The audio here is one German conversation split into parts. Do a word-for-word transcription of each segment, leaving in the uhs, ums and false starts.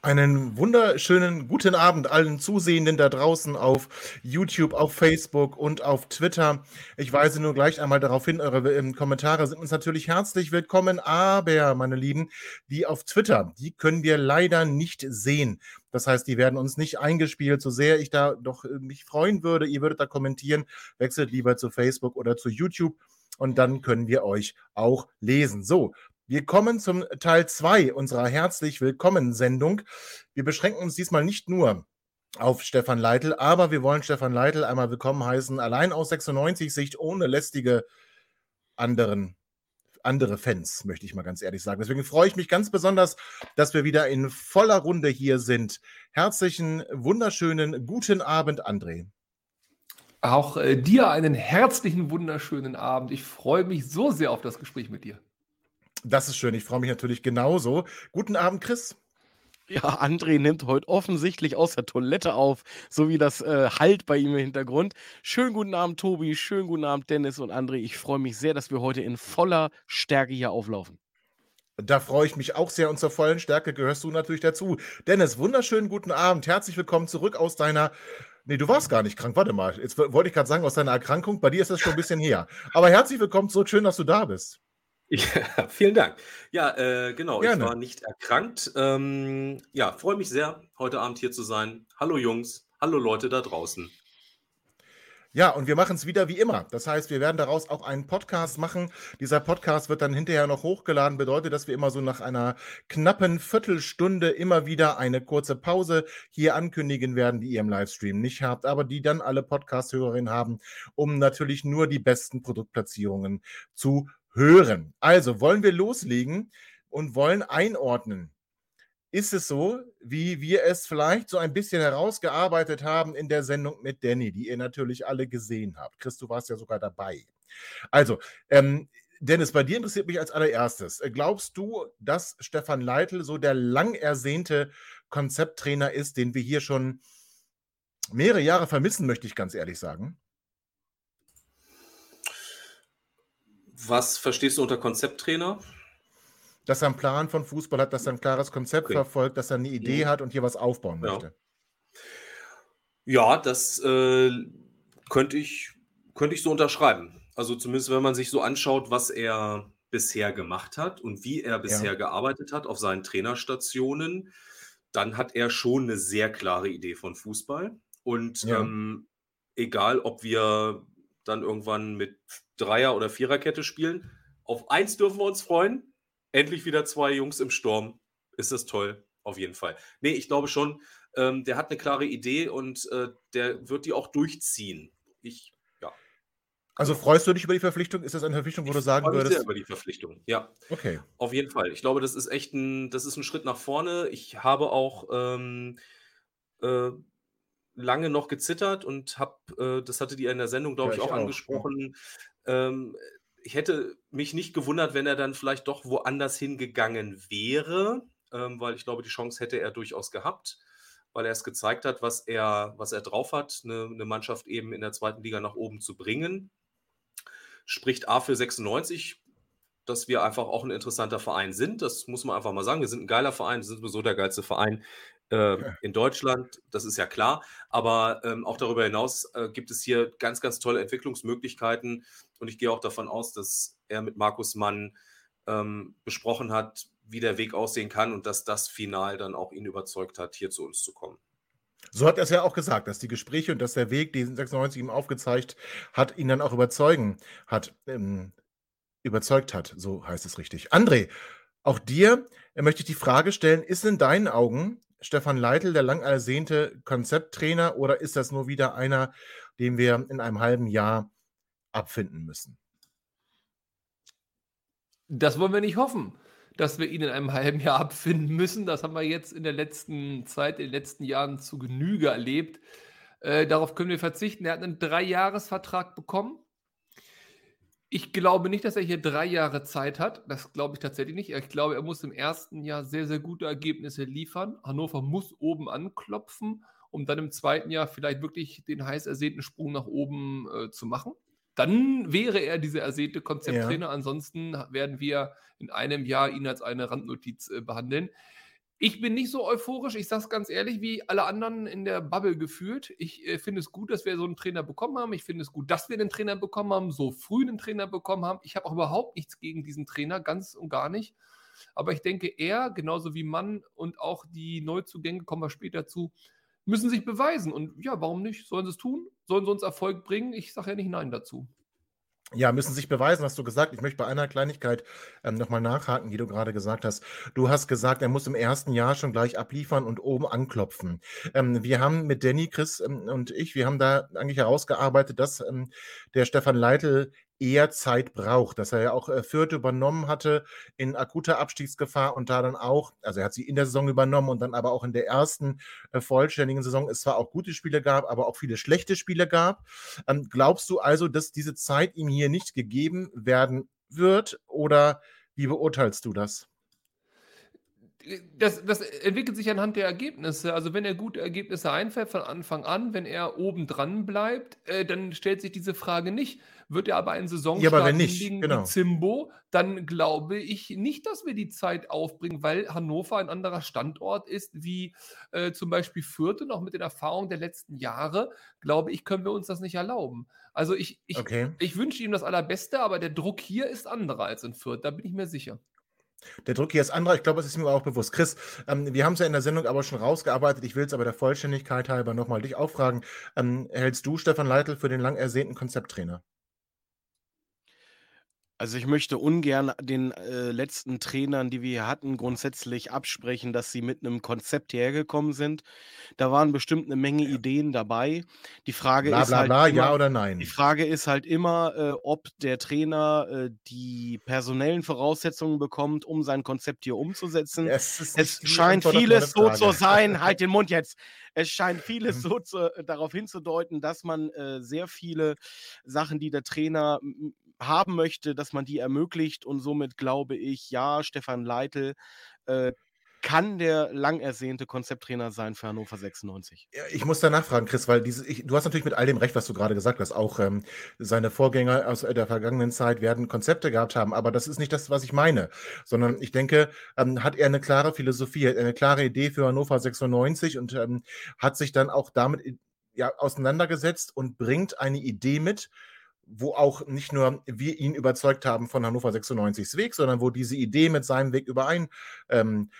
Einen wunderschönen guten Abend allen Zusehenden da draußen auf YouTube, auf Facebook und auf Twitter. Ich weise nur gleich einmal darauf hin, eure Kommentare sind uns natürlich herzlich willkommen, aber, meine Lieben, die auf Twitter, die können wir leider nicht sehen. Das heißt, die werden uns nicht eingespielt, so sehr ich da doch mich freuen würde. Ihr würdet da kommentieren, wechselt lieber zu Facebook oder zu YouTube und dann können wir euch auch lesen. So. Wir kommen zum Teil zwei unserer Herzlich-Willkommen-Sendung. Wir beschränken uns diesmal nicht nur auf Stefan Leitl, aber wir wollen Stefan Leitl einmal willkommen heißen, allein aus sechsundneunzig-Sicht, ohne lästige anderen, andere Fans, möchte ich mal ganz ehrlich sagen. Deswegen freue ich mich ganz besonders, dass wir wieder in voller Runde hier sind. Herzlichen, wunderschönen, guten Abend, André. Auch äh, dir einen herzlichen, wunderschönen Abend. Ich freue mich so sehr auf das Gespräch mit dir. Das ist schön, ich freue mich natürlich genauso. Guten Abend, Chris. Ja, André nimmt heute offensichtlich aus der Toilette auf, so wie das äh, Halt bei ihm im Hintergrund. Schönen guten Abend, Tobi, schönen guten Abend, Dennis und André. Ich freue mich sehr, dass wir heute in voller Stärke hier auflaufen. Da freue ich mich auch sehr und zur vollen Stärke gehörst du natürlich dazu. Dennis, wunderschönen guten Abend, herzlich willkommen zurück aus deiner... Nee, du warst gar nicht krank, warte mal, jetzt wollte ich gerade sagen, aus deiner Erkrankung, bei dir ist das schon ein bisschen her. Aber herzlich willkommen zurück, schön, dass du da bist. Ja, vielen Dank. Ja, äh, genau, Gerne. Ich war nicht erkrankt. Ähm, ja, freue mich sehr, heute Abend hier zu sein. Hallo Jungs, hallo Leute da draußen. Ja, und wir machen es wieder wie immer. Das heißt, wir werden daraus auch einen Podcast machen. Dieser Podcast wird dann hinterher noch hochgeladen. Bedeutet, dass wir immer so nach einer knappen Viertelstunde immer wieder eine kurze Pause hier ankündigen werden, die ihr im Livestream nicht habt, aber die dann alle Podcast-Hörerinnen haben, um natürlich nur die besten Produktplatzierungen zu hören. Also wollen wir loslegen und wollen einordnen. Ist es so, wie wir es vielleicht so ein bisschen herausgearbeitet haben in der Sendung mit Danny, die ihr natürlich alle gesehen habt? Chris, du warst ja sogar dabei. Also, ähm, Dennis, bei dir interessiert mich als allererstes. Glaubst du, dass Stefan Leitl so der lang ersehnte Konzepttrainer ist, den wir hier schon mehrere Jahre vermissen, möchte ich ganz ehrlich sagen? Was verstehst du unter Konzepttrainer? Dass er einen Plan von Fußball hat, dass er ein klares Konzept okay. verfolgt, dass er eine Idee mhm. hat und hier was aufbauen ja. möchte. Ja, das äh, könnte ich, könnte ich so unterschreiben. Also zumindest, wenn man sich so anschaut, was er bisher gemacht hat und wie er bisher ja. gearbeitet hat auf seinen Trainerstationen, dann hat er schon eine sehr klare Idee von Fußball. Und ja. ähm, egal, ob wir dann irgendwann mit Dreier- oder Viererkette spielen. Auf eins dürfen wir uns freuen. Endlich wieder zwei Jungs im Sturm. Ist das toll, auf jeden Fall. Nee, ich glaube schon, ähm, der hat eine klare Idee und äh, der wird die auch durchziehen. Ich, ja. Also freust du dich über die Verpflichtung? Ist das eine Verpflichtung, wo ich du sagen freue mich würdest? Ich freue mich sehr über die Verpflichtung, ja. Okay. Auf jeden Fall. Ich glaube, das ist echt ein, das ist ein Schritt nach vorne. Ich habe auch ähm, äh, lange noch gezittert und habe, äh, das hattet ihr in der Sendung, glaube ja, ich, auch, auch angesprochen, ja. ähm, ich hätte mich nicht gewundert, wenn er dann vielleicht doch woanders hingegangen wäre, ähm, weil ich glaube, die Chance hätte er durchaus gehabt, weil er es gezeigt hat, was er, was er drauf hat, eine, eine Mannschaft eben in der zweiten Liga nach oben zu bringen. Spricht A für sechsundneunzig, dass wir einfach auch ein interessanter Verein sind, das muss man einfach mal sagen, wir sind ein geiler Verein, wir sind sowieso der geilste Verein in Deutschland, das ist ja klar, aber ähm, auch darüber hinaus äh, gibt es hier ganz, ganz tolle Entwicklungsmöglichkeiten und ich gehe auch davon aus, dass er mit Markus Mann ähm, besprochen hat, wie der Weg aussehen kann und dass das final dann auch ihn überzeugt hat, hier zu uns zu kommen. So hat er es ja auch gesagt, dass die Gespräche und dass der Weg, den sechsundneunzig ihm aufgezeigt hat, ihn dann auch überzeugen hat, ähm, überzeugt hat, so heißt es richtig. André, auch dir möchte ich die Frage stellen, ist in deinen Augen Stefan Leitl der lang ersehnte Konzepttrainer oder ist das nur wieder einer, den wir in einem halben Jahr abfinden müssen? das wollen wir nicht hoffen, dass wir ihn in einem halben Jahr abfinden müssen. Das haben wir jetzt in der letzten Zeit, in den letzten Jahren zu Genüge erlebt. Äh, darauf können wir verzichten. Er hat einen Dreijahresvertrag bekommen. Ich glaube nicht, dass er hier drei Jahre Zeit hat. Das glaube ich tatsächlich nicht. Ich glaube, er muss im ersten Jahr sehr, sehr gute Ergebnisse liefern. Hannover muss oben anklopfen, um dann im zweiten Jahr vielleicht wirklich den heiß ersehnten Sprung nach oben äh, zu machen. Dann wäre er dieser ersehnte Konzepttrainer. Ja. Ansonsten werden wir in einem Jahr ihn als eine Randnotiz äh, behandeln. Ich bin nicht so euphorisch, ich sage es ganz ehrlich, wie alle anderen in der Bubble gefühlt. Ich äh, finde es gut, dass wir so einen Trainer bekommen haben. Ich finde es gut, dass wir den Trainer bekommen haben, so früh einen Trainer bekommen haben. Ich habe auch überhaupt nichts gegen diesen Trainer, ganz und gar nicht. Aber ich denke, er, genauso wie Mann und auch die Neuzugänge, kommen wir später zu, müssen sich beweisen. Und ja, warum nicht? Sollen sie es tun? Sollen sie uns Erfolg bringen? Ich sage ja nicht Nein dazu. Ja, müssen sich beweisen, hast du gesagt. Ich möchte bei einer Kleinigkeit ähm, nochmal nachhaken, die du gerade gesagt hast. Du hast gesagt, er muss im ersten Jahr schon gleich abliefern und oben anklopfen. Ähm, wir haben mit Danny, Chris ähm, und ich, wir haben da eigentlich herausgearbeitet, dass ähm, der Stefan Leitl eher Zeit braucht, dass er ja auch äh, Fürth übernommen hatte in akuter Abstiegsgefahr und da dann auch, also er hat sie in der Saison übernommen und dann aber auch in der ersten äh, vollständigen Saison es zwar auch gute Spiele gab, aber auch viele schlechte Spiele gab. Ähm, glaubst du also, dass diese Zeit ihm hier nicht gegeben werden wird oder wie beurteilst du das? Das, das entwickelt sich anhand der Ergebnisse. Also wenn er gute Ergebnisse einfällt von Anfang an, wenn er oben dran bleibt, äh, dann stellt sich diese Frage nicht. Wird er aber einen Saisonstart hinlegen wie Zimbo, dann glaube ich nicht, dass wir die Zeit aufbringen, weil Hannover ein anderer Standort ist, wie äh, zum Beispiel Fürth und auch mit den Erfahrungen der letzten Jahre, glaube ich, können wir uns das nicht erlauben. Also ich, ich, okay. ich wünsche ihm das Allerbeste, aber der Druck hier ist anderer als in Fürth, da bin ich mir sicher. Der Druck hier ist anderer, ich glaube, das ist mir auch bewusst. Chris, ähm, wir haben es ja in der Sendung aber schon rausgearbeitet, ich will es aber der Vollständigkeit halber nochmal dich auffragen. Ähm, hältst du Stefan Leitl für den lang ersehnten Konzepttrainer? Also ich möchte ungern den äh, letzten Trainern, die wir hier hatten, grundsätzlich absprechen, dass sie mit einem Konzept hierher gekommen sind. Da waren bestimmt eine Menge ja. Ideen dabei. Die Frage bla, ist bla, halt bla, immer, ja oder nein. Die Frage ist halt immer, äh, ob der Trainer äh, die personellen Voraussetzungen bekommt, um sein Konzept hier umzusetzen. Es scheint vieles so zu sein. Halt den Mund jetzt. Es scheint vieles so zu, darauf hinzudeuten, dass man äh, sehr viele Sachen, die der Trainer m- haben möchte, dass man die ermöglicht und somit glaube ich, ja, Stefan Leitl äh, kann der lang ersehnte Konzepttrainer sein für Hannover sechsundneunzig. Ja, ich muss da nachfragen, Chris, weil diese, ich, du hast natürlich mit all dem recht, was du gerade gesagt hast, auch ähm, seine Vorgänger aus der vergangenen Zeit werden Konzepte gehabt haben, aber das ist nicht das, was ich meine, sondern ich denke, ähm, hat er eine klare Philosophie, eine klare Idee für Hannover sechsundneunzig und ähm, hat sich dann auch damit ja, auseinandergesetzt und bringt eine Idee mit, wo auch nicht nur wir ihn überzeugt haben von Hannover sechsundneunzigs Weg, sondern wo diese Idee mit seinem Weg überein, ähm,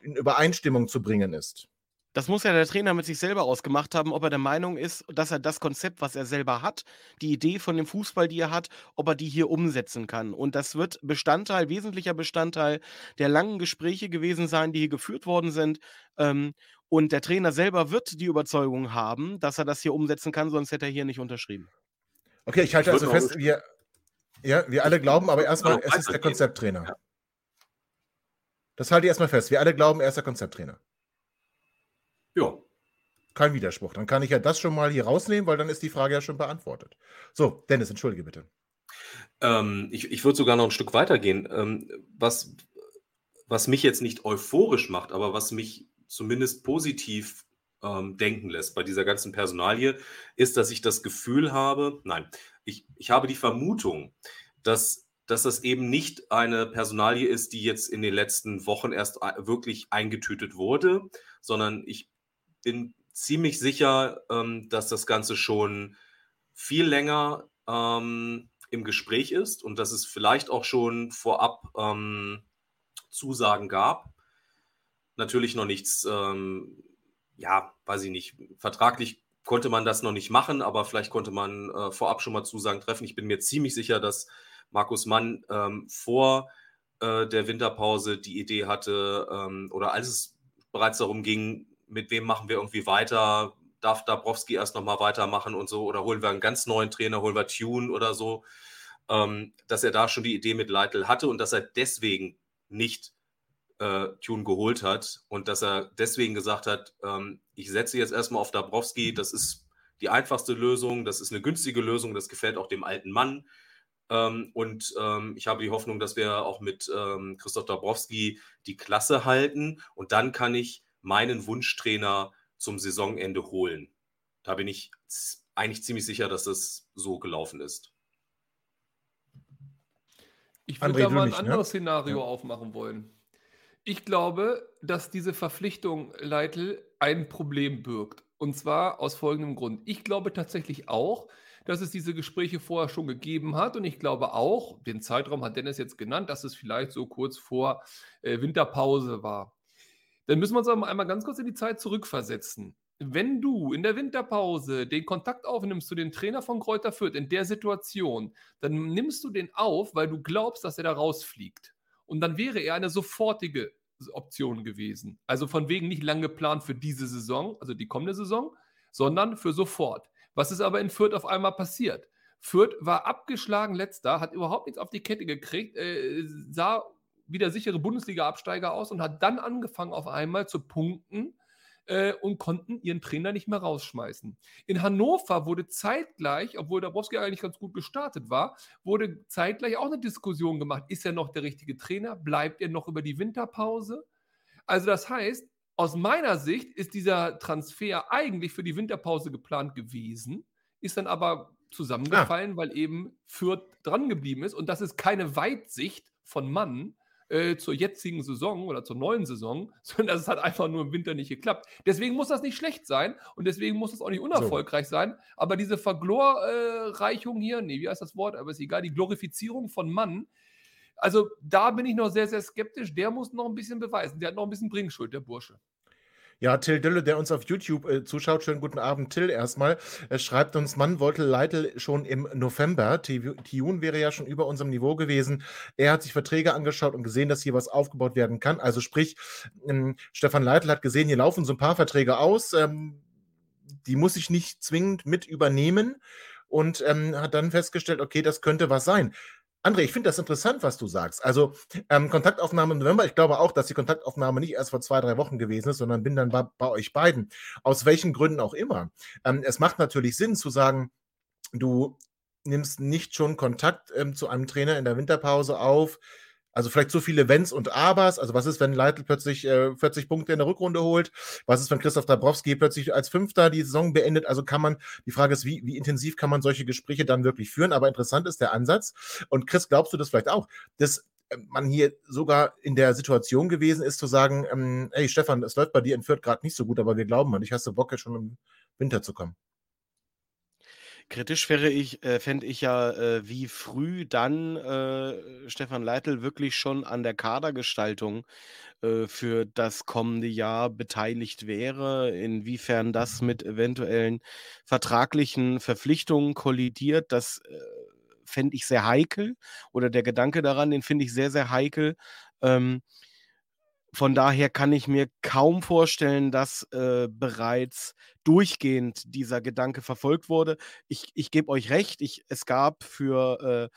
in Übereinstimmung zu bringen ist. Das muss ja der Trainer mit sich selber ausgemacht haben, ob er der Meinung ist, dass er das Konzept, was er selber hat, die Idee von dem Fußball, die er hat, ob er die hier umsetzen kann. Und das wird Bestandteil, wesentlicher Bestandteil der langen Gespräche gewesen sein, die hier geführt worden sind. Und der Trainer selber wird die Überzeugung haben, dass er das hier umsetzen kann, sonst hätte er hier nicht unterschrieben. Okay, ich halte also fest, wir, ja, wir alle glauben, aber erstmal, es ist der Konzepttrainer. Das halte ich erstmal fest. Wir alle glauben, er ist der Konzepttrainer. Ja. Kein Widerspruch. Dann kann ich ja das schon mal hier rausnehmen, weil dann ist die Frage ja schon beantwortet. So, Dennis, entschuldige bitte. Ähm, ich ich würde sogar noch ein Stück weitergehen. Ähm, was, was mich jetzt nicht euphorisch macht, aber was mich zumindest positiv Ähm, denken lässt bei dieser ganzen Personalie, ist, dass ich das Gefühl habe, nein, ich, ich habe die Vermutung, dass, dass das eben nicht eine Personalie ist, die jetzt in den letzten Wochen erst wirklich eingetütet wurde, sondern ich bin ziemlich sicher, ähm, dass das Ganze schon viel länger ähm, im Gespräch ist und dass es vielleicht auch schon vorab ähm, Zusagen gab. Natürlich noch nichts ähm, ja, weiß ich nicht, vertraglich konnte man das noch nicht machen, aber vielleicht konnte man äh, vorab schon mal Zusagen treffen. Ich bin mir ziemlich sicher, dass Markus Mann ähm, vor äh, der Winterpause die Idee hatte ähm, oder als es bereits darum ging, mit wem machen wir irgendwie weiter, darf Dabrowski erst nochmal weitermachen und so oder holen wir einen ganz neuen Trainer, holen wir Tune oder so. ähm, dass er da schon die Idee mit Leitl hatte und dass er deswegen nicht äh, Thune geholt hat und dass er deswegen gesagt hat, ähm, ich setze jetzt erstmal auf Dabrowski, das ist die einfachste Lösung, das ist eine günstige Lösung, das gefällt auch dem alten Mann. Ähm, und ähm, ich habe die Hoffnung, dass wir auch mit ähm, Christoph Dabrowski die Klasse halten und dann kann ich meinen Wunschtrainer zum Saisonende holen. Da bin ich z- eigentlich ziemlich sicher, dass das so gelaufen ist. Ich würde André, da mal ein nicht, anderes ne? Szenario ja. aufmachen wollen. Ich glaube, dass diese Verpflichtung Leitl ein Problem birgt. Und zwar aus folgendem Grund. Ich glaube tatsächlich auch, dass es diese Gespräche vorher schon gegeben hat. Und ich glaube auch, den Zeitraum hat Dennis jetzt genannt, dass es vielleicht so kurz vor äh, Winterpause war. Dann müssen wir uns aber einmal ganz kurz in die Zeit zurückversetzen. Wenn du in der Winterpause den Kontakt aufnimmst zu dem Trainer von Greuther Fürth in der Situation, dann nimmst du den auf, weil du glaubst, dass er da rausfliegt. Und dann wäre er eine sofortige Option gewesen. Also von wegen nicht lang geplant für diese Saison, also die kommende Saison, sondern für sofort. Was ist aber in Fürth auf einmal passiert? Fürth war abgeschlagen letzter, hat überhaupt nichts auf die Kette gekriegt, äh, sah wieder sichere Bundesliga-Absteiger aus und hat dann angefangen auf einmal zu punkten, und konnten ihren Trainer nicht mehr rausschmeißen. In Hannover wurde zeitgleich, obwohl Dabrowski eigentlich ganz gut gestartet war, wurde zeitgleich auch eine Diskussion gemacht. Ist er noch der richtige Trainer? Bleibt er noch über die Winterpause? Also das heißt, aus meiner Sicht ist dieser Transfer eigentlich für die Winterpause geplant gewesen, ist dann aber zusammengefallen, ah. weil eben Fürth dran geblieben ist. Und das ist keine Weitsicht von Mann, zur jetzigen Saison oder zur neuen Saison, sondern es hat einfach nur im Winter nicht geklappt. Deswegen muss das nicht schlecht sein und deswegen muss es auch nicht unerfolgreich so. sein, aber diese Verglorreichung hier, nee, wie heißt das Wort, aber ist egal, die Glorifizierung von Mann, also da bin ich noch sehr, sehr skeptisch, der muss noch ein bisschen beweisen, der hat noch ein bisschen Bringschuld, der Bursche. Ja, Till Dille, der uns auf YouTube äh, zuschaut, schönen guten Abend, Till, erstmal, äh, schreibt uns, Mann wollte Leitl schon im November, Tune wäre ja schon über unserem Niveau gewesen, er hat sich Verträge angeschaut und gesehen, dass hier was aufgebaut werden kann, also sprich, ähm, Stefan Leitl hat gesehen, hier laufen so ein paar Verträge aus, ähm, die muss ich nicht zwingend mit übernehmen und ähm, hat dann festgestellt, okay, das könnte was sein. André, ich finde das interessant, was du sagst. Also ähm, Kontaktaufnahme im November, ich glaube auch, dass die Kontaktaufnahme nicht erst vor zwei, drei Wochen gewesen ist, sondern bin dann bei, bei euch beiden, aus welchen Gründen auch immer. Ähm, es macht natürlich Sinn zu sagen, du nimmst nicht schon Kontakt ähm, zu einem Trainer in der Winterpause auf, also vielleicht so viele Wenns und Abers, also was ist, wenn Leitl plötzlich äh, vierzig Punkte in der Rückrunde holt, was ist, wenn Christoph Dabrowski plötzlich als Fünfter die Saison beendet, also kann man, die Frage ist, wie, wie intensiv kann man solche Gespräche dann wirklich führen, aber interessant ist der Ansatz und Chris, glaubst du das vielleicht auch, dass man hier sogar in der Situation gewesen ist zu sagen, ähm, hey Stefan, es läuft bei dir in Fürth gerade nicht so gut, aber wir glauben an dich, hast du Bock ja schon im Winter zu kommen? Kritisch wäre ich, äh, fände ich ja, äh, wie früh dann äh, Stefan Leitl wirklich schon an der Kadergestaltung äh, für das kommende Jahr beteiligt wäre, inwiefern das mit eventuellen vertraglichen Verpflichtungen kollidiert, das äh, fände ich sehr heikel oder der Gedanke daran, den finde ich sehr, sehr heikel. Ähm, Von daher kann ich mir kaum vorstellen, dass äh, bereits durchgehend dieser Gedanke verfolgt wurde. Ich, ich gebe euch recht, ich, es gab für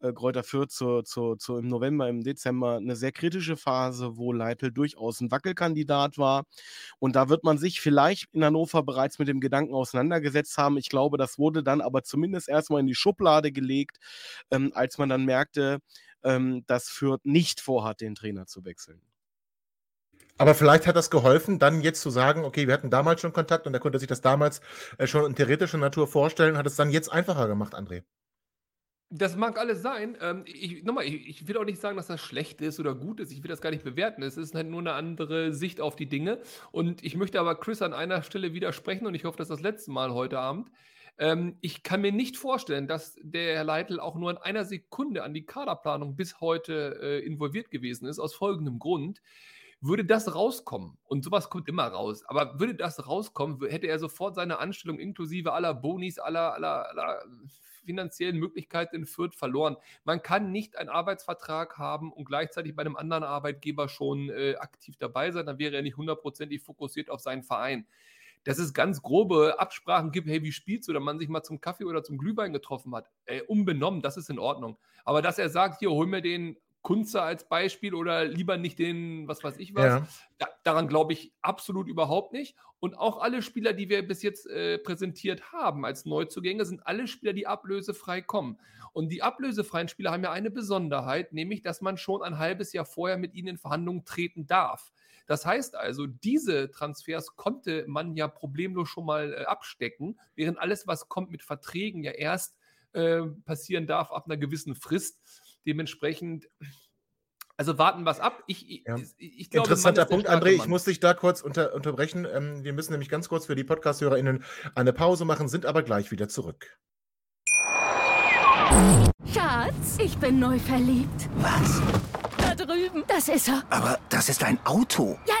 äh, äh, Greuther Fürth zu, zu, zu im November, im Dezember eine sehr kritische Phase, wo Leitl durchaus ein Wackelkandidat war. Und da wird man sich vielleicht in Hannover bereits mit dem Gedanken auseinandergesetzt haben. Ich glaube, das wurde dann aber zumindest erstmal in die Schublade gelegt, ähm, als man dann merkte, ähm, dass Fürth nicht vorhat, den Trainer zu wechseln. Aber vielleicht hat das geholfen, dann jetzt zu sagen, okay, wir hatten damals schon Kontakt und er konnte sich das damals schon in theoretischer Natur vorstellen, hat es dann jetzt einfacher gemacht, André. Das mag alles sein. Ähm, ich, nochmal, ich, ich will auch nicht sagen, dass das schlecht ist oder gut ist. Ich will das gar nicht bewerten. Es ist halt nur eine andere Sicht auf die Dinge. Und ich möchte aber Chris an einer Stelle widersprechen und ich hoffe, dass das letzte Mal heute Abend. Ähm, ich kann mir nicht vorstellen, dass der Herr Leitl auch nur in einer Sekunde an die Kaderplanung bis heute äh, involviert gewesen ist, aus folgendem Grund. Würde das rauskommen, und sowas kommt immer raus, aber würde das rauskommen, hätte er sofort seine Anstellung inklusive aller Bonis, aller, aller, aller finanziellen Möglichkeiten in Fürth verloren. Man kann nicht einen Arbeitsvertrag haben und gleichzeitig bei einem anderen Arbeitgeber schon äh, aktiv dabei sein, dann wäre er nicht hundertprozentig fokussiert auf seinen Verein. dass es ganz grobe Absprachen gibt, hey, wie spielst du, oder man sich mal zum Kaffee oder zum Glühwein getroffen hat. Ey, unbenommen, das ist in Ordnung. Aber dass er sagt, hier, hol mir den Kunze als Beispiel oder lieber nicht den, was weiß ich was, ja. da, daran glaube ich absolut überhaupt nicht. Und auch alle Spieler, die wir bis jetzt äh, präsentiert haben als Neuzugänge, sind alle Spieler, die ablösefrei kommen. Und die ablösefreien Spieler haben ja eine Besonderheit, nämlich, dass man schon ein halbes Jahr vorher mit ihnen in Verhandlungen treten darf. Das heißt also, diese Transfers konnte man ja problemlos schon mal äh, abstecken, während alles, was kommt mit Verträgen, ja erst äh, passieren darf ab einer gewissen Frist. Dementsprechend, also warten wir es ab. Ich, ich, ja. ich, ich glaube, interessanter Punkt, André, Mann. Ich muss dich da kurz unter, unterbrechen. Ähm, wir müssen nämlich ganz kurz für die Podcast-HörerInnen eine Pause machen, sind aber gleich wieder zurück. Schatz, ich bin neu verliebt. Was? Da drüben. Das ist er. Aber das ist ein Auto. Ja,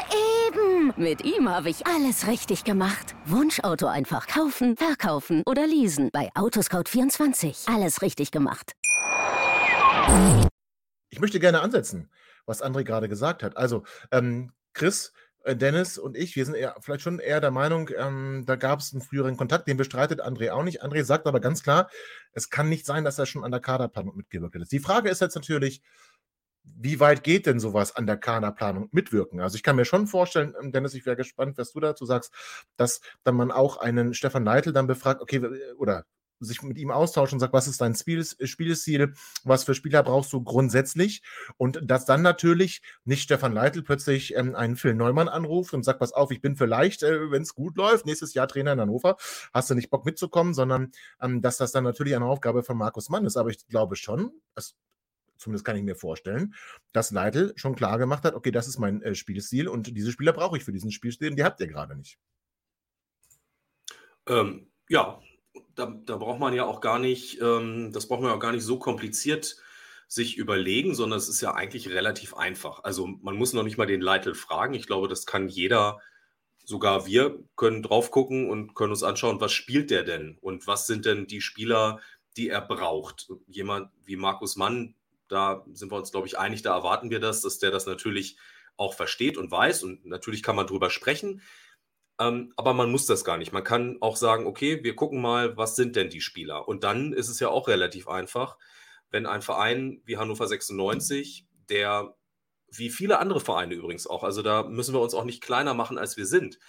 eben. Mit ihm habe ich alles richtig gemacht. Wunschauto einfach kaufen, verkaufen oder leasen. Bei Autoscout vierundzwanzig. Alles richtig gemacht. Ich möchte gerne ansetzen, was André gerade gesagt hat. Also ähm, Chris, äh, Dennis und ich, wir sind eher, vielleicht schon eher der Meinung, ähm, da gab es einen früheren Kontakt, den bestreitet André auch nicht. André sagt aber ganz klar, es kann nicht sein, dass er schon an der Kaderplanung mitgewirkt hat. Die Frage ist jetzt natürlich, wie weit geht denn sowas an der Kaderplanung mitwirken? Also ich kann mir schon vorstellen, Dennis, ich wäre gespannt, was du dazu sagst, dass dann man auch einen Stefan Leitl dann befragt, okay, oder sich mit ihm austauschen und sagt, was ist dein Spielstil, was für Spieler brauchst du grundsätzlich, und dass dann natürlich nicht Stefan Leitl plötzlich ähm, einen Phil Neumann anruft und sagt, pass auf, ich bin vielleicht, äh, wenn es gut läuft, nächstes Jahr Trainer in Hannover, hast du nicht Bock mitzukommen, sondern ähm, dass das dann natürlich eine Aufgabe von Markus Mann ist, aber ich glaube schon, es zumindest kann ich mir vorstellen, dass Leitl schon klar gemacht hat, okay, das ist mein äh, Spielstil und diese Spieler brauche ich für diesen Spielstil und die habt ihr gerade nicht. Ähm, ja, Da, da braucht man ja auch gar nicht, ähm, das braucht man ja auch gar nicht so kompliziert sich überlegen, sondern es ist ja eigentlich relativ einfach. Also man muss noch nicht mal den Leitl fragen. Ich glaube, das kann jeder, sogar wir können drauf gucken und können uns anschauen, was spielt der denn und was sind denn die Spieler, die er braucht. Jemand wie Markus Mann, da sind wir uns, glaube ich, einig, da erwarten wir das, dass der das natürlich auch versteht und weiß, und natürlich kann man drüber sprechen. Ähm, aber man muss das gar nicht. Man kann auch sagen, okay, wir gucken mal, was sind denn die Spieler? Und dann ist es ja auch relativ einfach, wenn ein Verein wie Hannover sechsundneunzig, der, wie viele andere Vereine übrigens auch, also da müssen wir uns auch nicht kleiner machen, als wir sind,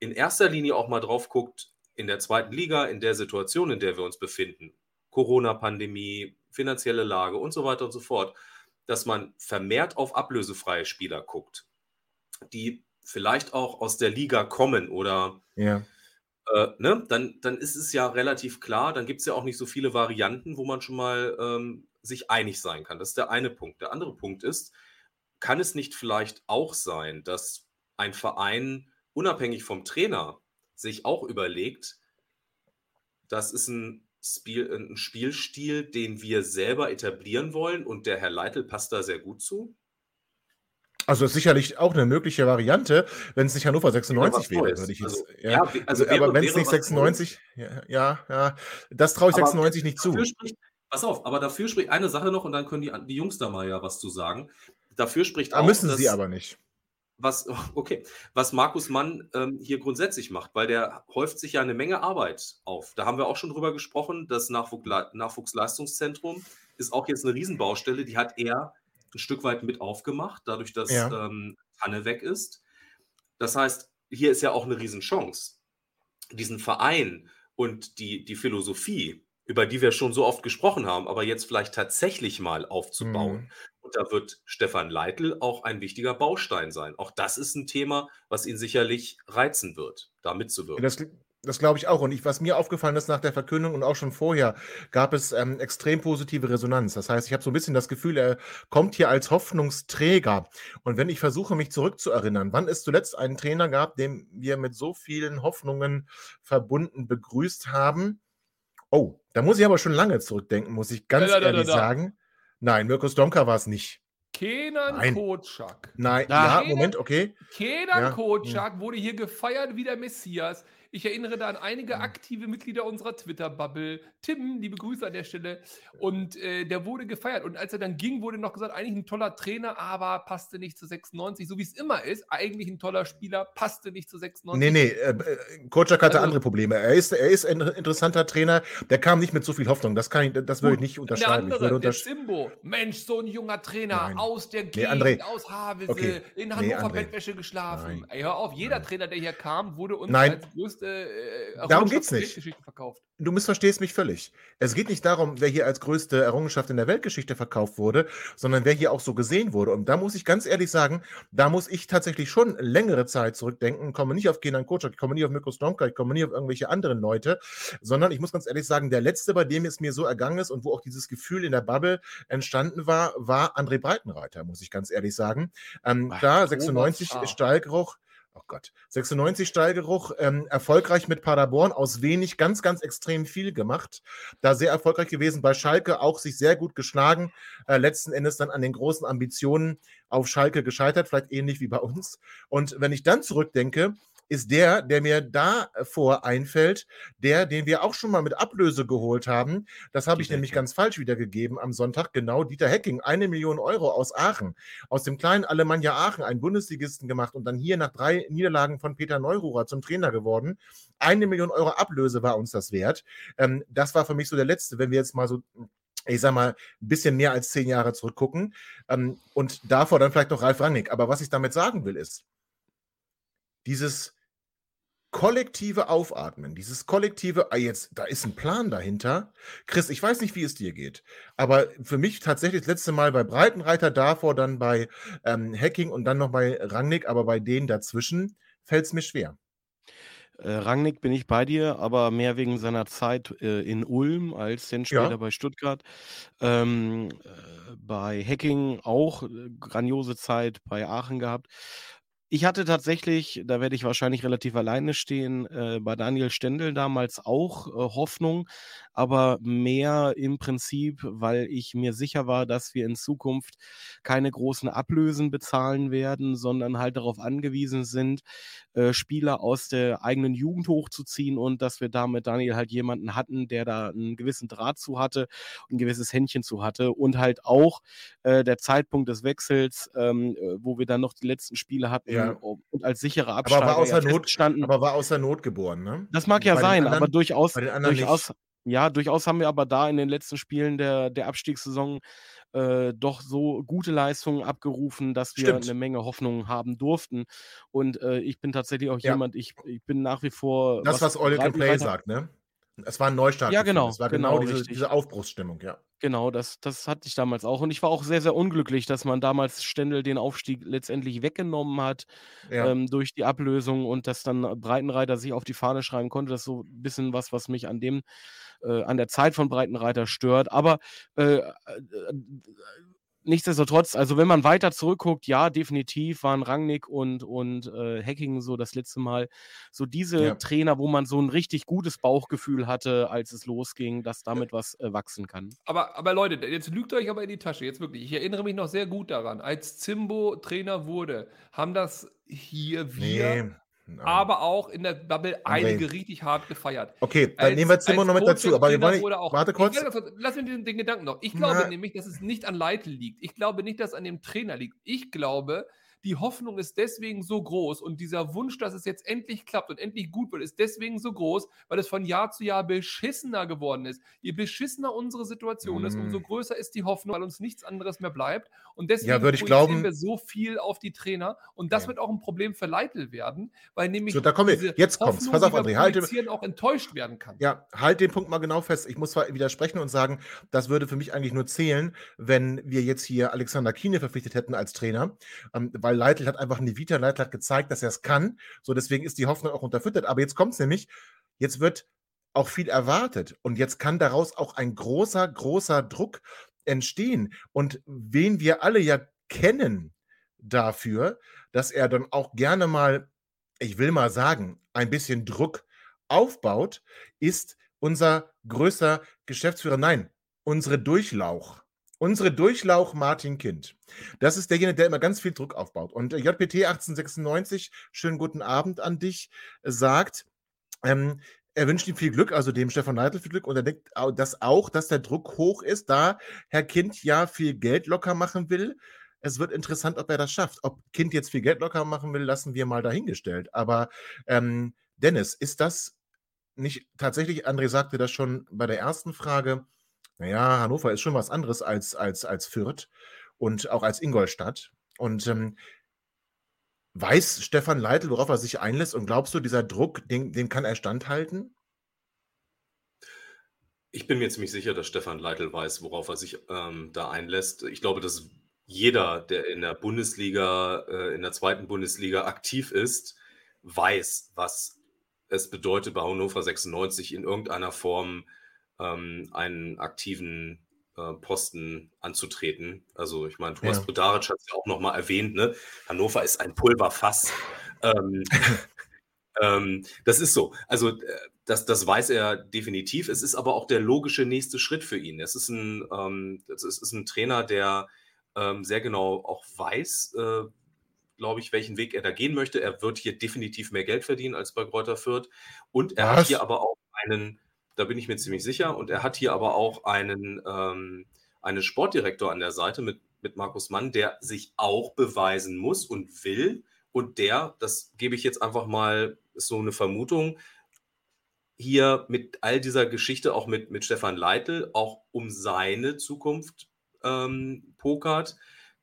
in erster Linie auch mal drauf guckt, in der zweiten Liga, in der Situation, in der wir uns befinden, Corona-Pandemie, finanzielle Lage und so weiter und so fort, dass man vermehrt auf ablösefreie Spieler guckt, die vielleicht auch aus der Liga kommen oder ja. äh, ne, dann, dann ist es ja relativ klar, dann gibt es ja auch nicht so viele Varianten, wo man schon mal ähm, sich einig sein kann. Das ist der eine Punkt. Der andere Punkt ist, kann es nicht vielleicht auch sein, dass ein Verein unabhängig vom Trainer sich auch überlegt, das ist ein, Spiel, ein Spielstil, den wir selber etablieren wollen, und der Herr Leitl passt da sehr gut zu? Also das ist sicherlich auch eine mögliche Variante, wenn es nicht Hannover sechsundneunzig wäre. Würde ich jetzt, also, ja. Ja, also also, wäre, aber wenn es nicht sechsundneunzig, ja, ja, ja, das traue ich aber sechsundneunzig nicht zu. Spricht, pass auf, aber dafür spricht eine Sache noch, und dann können die, die Jungs da mal ja was zu sagen. Dafür spricht da auch... Da müssen dass, sie aber nicht. Was, okay, was Markus Mann ähm, hier grundsätzlich macht, weil der häuft sich ja eine Menge Arbeit auf. Da haben wir auch schon drüber gesprochen, das Nachwuchsle- Nachwuchsleistungszentrum ist auch jetzt eine Riesenbaustelle, die hat er ein Stück weit mit aufgemacht, dadurch, dass ja. ähm, Hanne weg ist. Das heißt, hier ist ja auch eine Riesenchance, diesen Verein und die, die Philosophie, über die wir schon so oft gesprochen haben, aber jetzt vielleicht tatsächlich mal aufzubauen. Mhm. Und da wird Stefan Leitl auch ein wichtiger Baustein sein. Auch das ist ein Thema, was ihn sicherlich reizen wird, da mitzuwirken. Das Das glaube ich auch. Und ich, was mir aufgefallen ist nach der Verkündung und auch schon vorher, gab es ähm, extrem positive Resonanz. Das heißt, ich habe so ein bisschen das Gefühl, er kommt hier als Hoffnungsträger. Und wenn ich versuche, mich zurückzuerinnern, wann es zuletzt einen Trainer gab, den wir mit so vielen Hoffnungen verbunden begrüßt haben? Oh, da muss ich aber schon lange zurückdenken, muss ich ganz da, da, da, ehrlich da, da. sagen. Nein, Mirkus Domka war es nicht. Kenan Koçak. Nein, Nein. Ja, Moment, okay. Kenan ja. Koçak wurde hier gefeiert wie der Messias. Ich erinnere da an einige aktive Mitglieder unserer Twitter-Bubble. Tim, liebe Grüße an der Stelle. Und äh, der wurde gefeiert. Und als er dann ging, wurde noch gesagt, eigentlich ein toller Trainer, aber passte nicht zu sechsundneunzig, so wie es immer ist. Eigentlich ein toller Spieler, passte nicht zu sechsundneunzig. Nee, nee, äh, Koçak hatte also andere Probleme. Er ist, er ist ein interessanter Trainer, der kam nicht mit so viel Hoffnung. Das, kann ich, das würde ich nicht unterschreiben. Der andere, der Simbo. Mensch, so ein junger Trainer, nein, aus der Gegend, nee, aus Havelse, okay, in Hannover, nee, Bettwäsche geschlafen. Ey, hör auf, jeder nein. Trainer, der hier kam, wurde uns nein. als größte äh, Errungenschaft in der Weltgeschichte verkauft. Du missverstehst mich völlig. Es geht nicht darum, wer hier als größte Errungenschaft in der Weltgeschichte verkauft wurde, sondern wer hier auch so gesehen wurde. Und da muss ich ganz ehrlich sagen, da muss ich tatsächlich schon längere Zeit zurückdenken. Ich komme nicht auf Kenan Koçak, ich komme nicht auf Mirko Slomka, ich komme nicht auf irgendwelche anderen Leute, sondern ich muss ganz ehrlich sagen, der letzte, bei dem es mir so ergangen ist und wo auch dieses Gefühl in der Bubble entstanden war, war André Breitenreiter, muss ich ganz ehrlich sagen. Ähm, da sechsundneunzig ah. Stallgeruch. Oh Gott, sechsundneunzig Stallgeruch, ähm, erfolgreich mit Paderborn, aus wenig, ganz, ganz extrem viel gemacht, da sehr erfolgreich gewesen, bei Schalke auch sich sehr gut geschlagen, äh, letzten Endes dann an den großen Ambitionen auf Schalke gescheitert, vielleicht ähnlich wie bei uns. Und wenn ich dann zurückdenke, ist der, der mir davor einfällt, der, den wir auch schon mal mit Ablöse geholt haben. Das habe ich Dieter nämlich Hecking. Ganz falsch wiedergegeben am Sonntag. Genau, Dieter Hecking, eine Million Euro aus Aachen, aus dem kleinen Alemannia Aachen, einen Bundesligisten gemacht und dann hier nach drei Niederlagen von Peter Neururer zum Trainer geworden. Eine Million Euro Ablöse war uns das wert. Ähm, das war für mich so der letzte, wenn wir jetzt mal so, ich sag mal, ein bisschen mehr als zehn Jahre zurückgucken. Ähm, und davor dann vielleicht noch Ralf Rangnick. Aber was ich damit sagen will, ist, dieses kollektive Aufatmen, dieses kollektive, ah jetzt, da ist ein Plan dahinter. Chris, ich weiß nicht, wie es dir geht, aber für mich tatsächlich das letzte Mal bei Breitenreiter, davor dann bei ähm, Hecking und dann noch bei Rangnick, aber bei denen dazwischen fällt es mir schwer. Äh, Rangnick bin ich bei dir, aber mehr wegen seiner Zeit äh, in Ulm als dann später ja. bei Stuttgart. Ähm, äh, bei Hecking auch äh, grandiose Zeit bei Aachen gehabt. Ich hatte tatsächlich, da werde ich wahrscheinlich relativ alleine stehen, äh, bei Daniel Stendel damals auch äh, Hoffnung, aber mehr im Prinzip, weil ich mir sicher war, dass wir in Zukunft keine großen Ablösen bezahlen werden, sondern halt darauf angewiesen sind, äh, Spieler aus der eigenen Jugend hochzuziehen und dass wir da mit Daniel halt jemanden hatten, der da einen gewissen Draht zu hatte, ein gewisses Händchen zu hatte und halt auch äh, der Zeitpunkt des Wechsels, ähm, wo wir dann noch die letzten Spiele hatten, ja. und als sichere Absteiger. Aber war außer, ja, Not, aber war außer Not geboren, ne? Das mag ja bei sein, anderen, aber durchaus, durchaus, ja, durchaus haben wir aber da in den letzten Spielen der, der Abstiegssaison äh, doch so gute Leistungen abgerufen, dass wir Stimmt. eine Menge Hoffnung haben durften. Und äh, ich bin tatsächlich auch ja. jemand, ich, ich bin nach wie vor... Das, was, was Oil Can Play sagt, ne? Es war ein Neustart. Ja, genau. Es war genau, genau diese, diese Aufbruchsstimmung, ja. Genau, das, das hatte ich damals auch. Und ich war auch sehr, sehr unglücklich, dass man damals Stendel den Aufstieg letztendlich weggenommen hat, ja. ähm, durch die Ablösung und dass dann Breitenreiter sich auf die Fahne schreiben konnte. Das ist so ein bisschen was, was mich an dem, äh, an der Zeit von Breitenreiter stört. Aber äh, äh, nichtsdestotrotz, also wenn man weiter zurückguckt, ja, definitiv waren Rangnick und, und äh, Hecking so das letzte Mal so diese ja. Trainer, wo man so ein richtig gutes Bauchgefühl hatte, als es losging, dass damit was äh, wachsen kann. Aber, aber Leute, jetzt lügt euch aber in die Tasche, jetzt wirklich. Ich erinnere mich noch sehr gut daran, als Zimbo Trainer wurde, haben das hier wir... Nee. No. Aber auch in der Bubble Andre. einige richtig hart gefeiert. Okay, dann als, nehmen wir Zimmer noch mit dazu. Aber wir wollen nicht, auch, warte kurz. Glaube, lass mir den, den Gedanken noch. Ich glaube Na. nämlich, dass es nicht an Leitl liegt. Ich glaube nicht, dass es an dem Trainer liegt. Ich glaube, die Hoffnung ist deswegen so groß und dieser Wunsch, dass es jetzt endlich klappt und endlich gut wird, ist deswegen so groß, weil es von Jahr zu Jahr beschissener geworden ist. Je beschissener unsere Situation mm. ist, umso größer ist die Hoffnung, weil uns nichts anderes mehr bleibt. Und deswegen ja, würde ich glauben, wir so viel auf die Trainer. Und das ja. wird auch ein Problem für Leitl werden, weil nämlich so, da kommen wir. Diese jetzt kommt's. Hoffnung, pass auf, André, halt den, auch enttäuscht werden kann. Ja, halt den Punkt mal genau fest. Ich muss zwar widersprechen und sagen, das würde für mich eigentlich nur zählen, wenn wir jetzt hier Alexander Kiene verpflichtet hätten als Trainer, ähm, weil Leitl hat einfach eine Vita, Leitl hat gezeigt, dass er es kann, so deswegen ist die Hoffnung auch unterfüttert, aber jetzt kommt es nämlich, jetzt wird auch viel erwartet und jetzt kann daraus auch ein großer, großer Druck entstehen und wen wir alle ja kennen dafür, dass er dann auch gerne mal, ich will mal sagen, ein bisschen Druck aufbaut, ist unser größter Geschäftsführer, nein, unsere Durchlauch. Unsere Durchlauch Martin Kind. Das ist derjenige, der immer ganz viel Druck aufbaut. Und J P T achtzehnhundertsechsundneunzig, schönen guten Abend an dich, sagt, Ähm, er wünscht ihm viel Glück, also dem Stefan Leitl viel Glück, und er denkt das auch, dass der Druck hoch ist, da Herr Kind ja viel Geld locker machen will. Es wird interessant, ob er das schafft. Ob Kind jetzt viel Geld locker machen will, lassen wir mal dahingestellt. Aber ähm, Dennis, ist das nicht tatsächlich, André sagte das schon bei der ersten Frage, naja, Hannover ist schon was anderes als, als, als Fürth und auch als Ingolstadt. Und ähm, weiß Stefan Leitl, worauf er sich einlässt? Und glaubst du, dieser Druck, den, den kann er standhalten? Ich bin mir ziemlich sicher, dass Stefan Leitl weiß, worauf er sich ähm, da einlässt. Ich glaube, dass jeder, der in der Bundesliga, äh, in der zweiten Bundesliga aktiv ist, weiß, was es bedeutet, bei Hannover sechsundneunzig in irgendeiner Form ähm, einen aktiven äh, Posten anzutreten. Also ich meine, Thomas ja. Podaric hat es ja auch nochmal erwähnt, ne? Hannover ist ein Pulverfass. Ähm, ähm, das ist so. Also das, das weiß er definitiv. Es ist aber auch der logische nächste Schritt für ihn. Es ist ein, ähm, es ist ein Trainer, der ähm, sehr genau auch weiß, äh, glaube ich, welchen Weg er da gehen möchte. Er wird hier definitiv mehr Geld verdienen als bei Greuther Fürth. Und er Was? hat hier aber auch einen, da bin ich mir ziemlich sicher, und er hat hier aber auch einen, ähm, einen Sportdirektor an der Seite mit, mit Markus Mann, der sich auch beweisen muss und will. Und der, das gebe ich jetzt einfach mal, ist so eine Vermutung, hier mit all dieser Geschichte, auch mit, mit Stefan Leitl, auch um seine Zukunft ähm, pokert.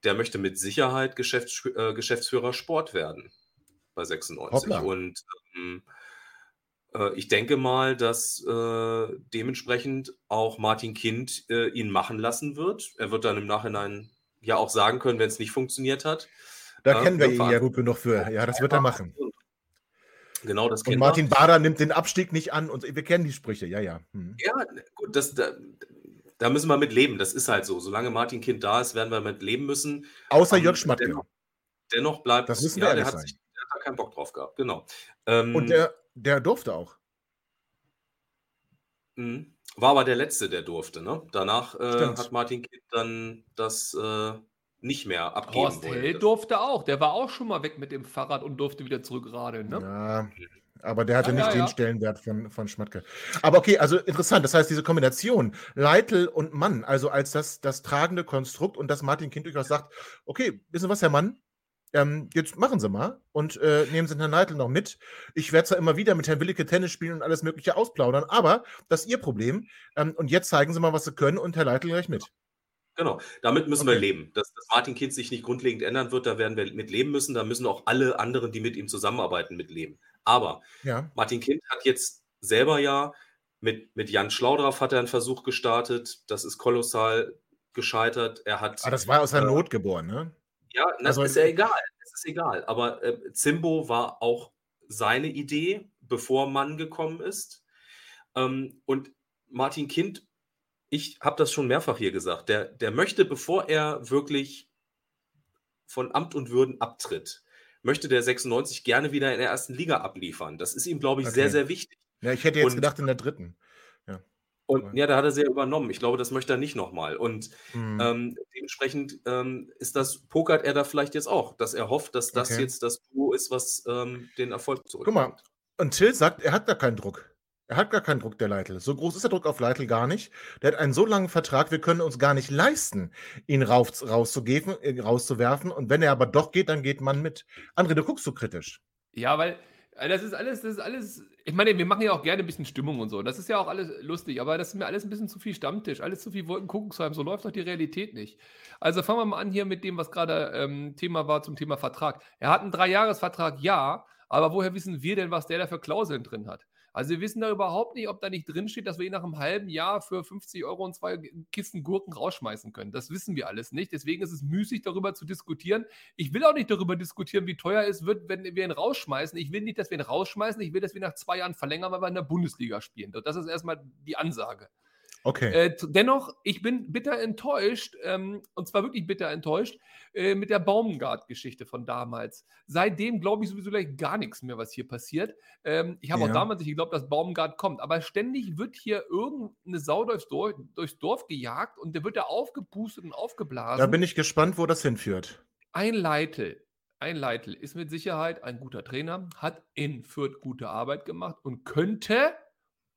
Der möchte mit Sicherheit Geschäfts- äh, Geschäftsführer Sport werden bei sechsundneunzig. Hoppla. Und ähm, äh, ich denke mal, dass äh, dementsprechend auch Martin Kind äh, ihn machen lassen wird. Er wird dann im Nachhinein ja auch sagen können, wenn es nicht funktioniert hat. Da äh, kennen wir ihn ja gut genug für. Ja, das wird er machen. Genau, das kennen wir. Und Martin Bader nimmt den Abstieg nicht an. Und wir kennen die Sprüche, ja, ja. Hm. Ja, gut, das... Da, Da müssen wir mit leben, das ist halt so. Solange Martin Kind da ist, werden wir mit leben müssen. Außer um, Jörg Schmadtke. Dennoch, dennoch bleibt... Das müssen ja, wir der hat, sich, der hat da keinen Bock drauf gehabt, genau. Ähm, Und der, der durfte auch. Mh, war aber der Letzte, der durfte, ne? Danach äh, hat Martin Kind dann das... Äh, nicht mehr abgeben Horst wollte. Hell durfte auch, der war auch schon mal weg mit dem Fahrrad und durfte wieder zurückradeln. Ne? Ja, aber der hatte ja, nicht ja, den ja. Stellenwert von, von Schmadtke. Aber okay, also interessant, das heißt diese Kombination Leitl und Mann, also als das, das tragende Konstrukt und dass Martin Kind durchaus sagt, okay, wissen Sie was, Herr Mann, ähm, jetzt machen Sie mal und äh, nehmen Sie Herrn Leitl noch mit. Ich werde zwar immer wieder mit Herrn Willicke Tennis spielen und alles mögliche ausplaudern, aber das ist Ihr Problem ähm, und jetzt zeigen Sie mal, was Sie können und Herr Leitl gleich mit. Genau, damit müssen okay. wir leben. Dass, dass Martin Kind sich nicht grundlegend ändern wird, da werden wir mit leben müssen. Da müssen auch alle anderen, die mit ihm zusammenarbeiten, mit leben. Aber ja. Martin Kind hat jetzt selber ja mit, mit Jan Schlaudraff hat er einen Versuch gestartet. Das ist kolossal gescheitert. Er hat. Aber das war aus der äh, Not geboren, ne? Ja, das also, ist ja egal. Das ist egal. Aber äh, Zimbo war auch seine Idee, bevor Mann gekommen ist. Ähm, und Martin Kind. Ich habe das schon mehrfach hier gesagt, der, der möchte, bevor er wirklich von Amt und Würden abtritt, möchte der sechsundneunzig gerne wieder in der ersten Liga abliefern. Das ist ihm, glaube ich, okay. sehr, sehr wichtig. Ja, ich hätte jetzt und, gedacht in der dritten. Ja. Und ja, da hat er sehr übernommen. Ich glaube, das möchte er nicht nochmal. Und mhm. ähm, dementsprechend ähm, ist das, pokert er da vielleicht jetzt auch, dass er hofft, dass das okay. jetzt das Duo ist, was ähm, den Erfolg zurückbringt. Guck mal, und Till sagt, er hat da keinen Druck. Er hat gar keinen Druck, der Leitl. So groß ist der Druck auf Leitl gar nicht. Der hat einen so langen Vertrag, wir können uns gar nicht leisten, ihn raus, rauszugeben, rauszuwerfen. Und wenn er aber doch geht, dann geht man mit. André, du guckst so kritisch. Ja, weil das ist alles, das ist alles. Ich meine, wir machen ja auch gerne ein bisschen Stimmung und so. Das ist ja auch alles lustig, aber das ist mir alles ein bisschen zu viel Stammtisch, alles zu viel Wolkenkuckucksheim. So läuft doch die Realität nicht. Also fangen wir mal an hier mit dem, was gerade ähm, Thema war zum Thema Vertrag. Er hat einen Dreijahresvertrag, ja, aber woher wissen wir denn, was der da für Klauseln drin hat? Also wir wissen da überhaupt nicht, ob da nicht drinsteht, dass wir ihn nach einem halben Jahr für fünfzig Euro und zwei Kisten Gurken rausschmeißen können. Das wissen wir alles nicht. Deswegen ist es müßig, darüber zu diskutieren. Ich will auch nicht darüber diskutieren, wie teuer es wird, wenn wir ihn rausschmeißen. Ich will nicht, dass wir ihn rausschmeißen. Ich will, dass wir nach zwei Jahren verlängern, weil wir in der Bundesliga spielen. Das ist erstmal die Ansage. Okay. Äh, dennoch, ich bin bitter enttäuscht, ähm, und zwar wirklich bitter enttäuscht, äh, mit der Baumgart-Geschichte von damals. Seitdem glaube ich sowieso gleich gar nichts mehr, was hier passiert. Ähm, ich habe ja. auch damals nicht geglaubt, dass Baumgart kommt, aber ständig wird hier irgendeine Sau durchs Dorf, durchs Dorf gejagt und der wird da aufgepustet und aufgeblasen. Da bin ich gespannt, wo das hinführt. Ein Leitl, ein Leitl ist mit Sicherheit ein guter Trainer, hat in Fürth gute Arbeit gemacht und könnte,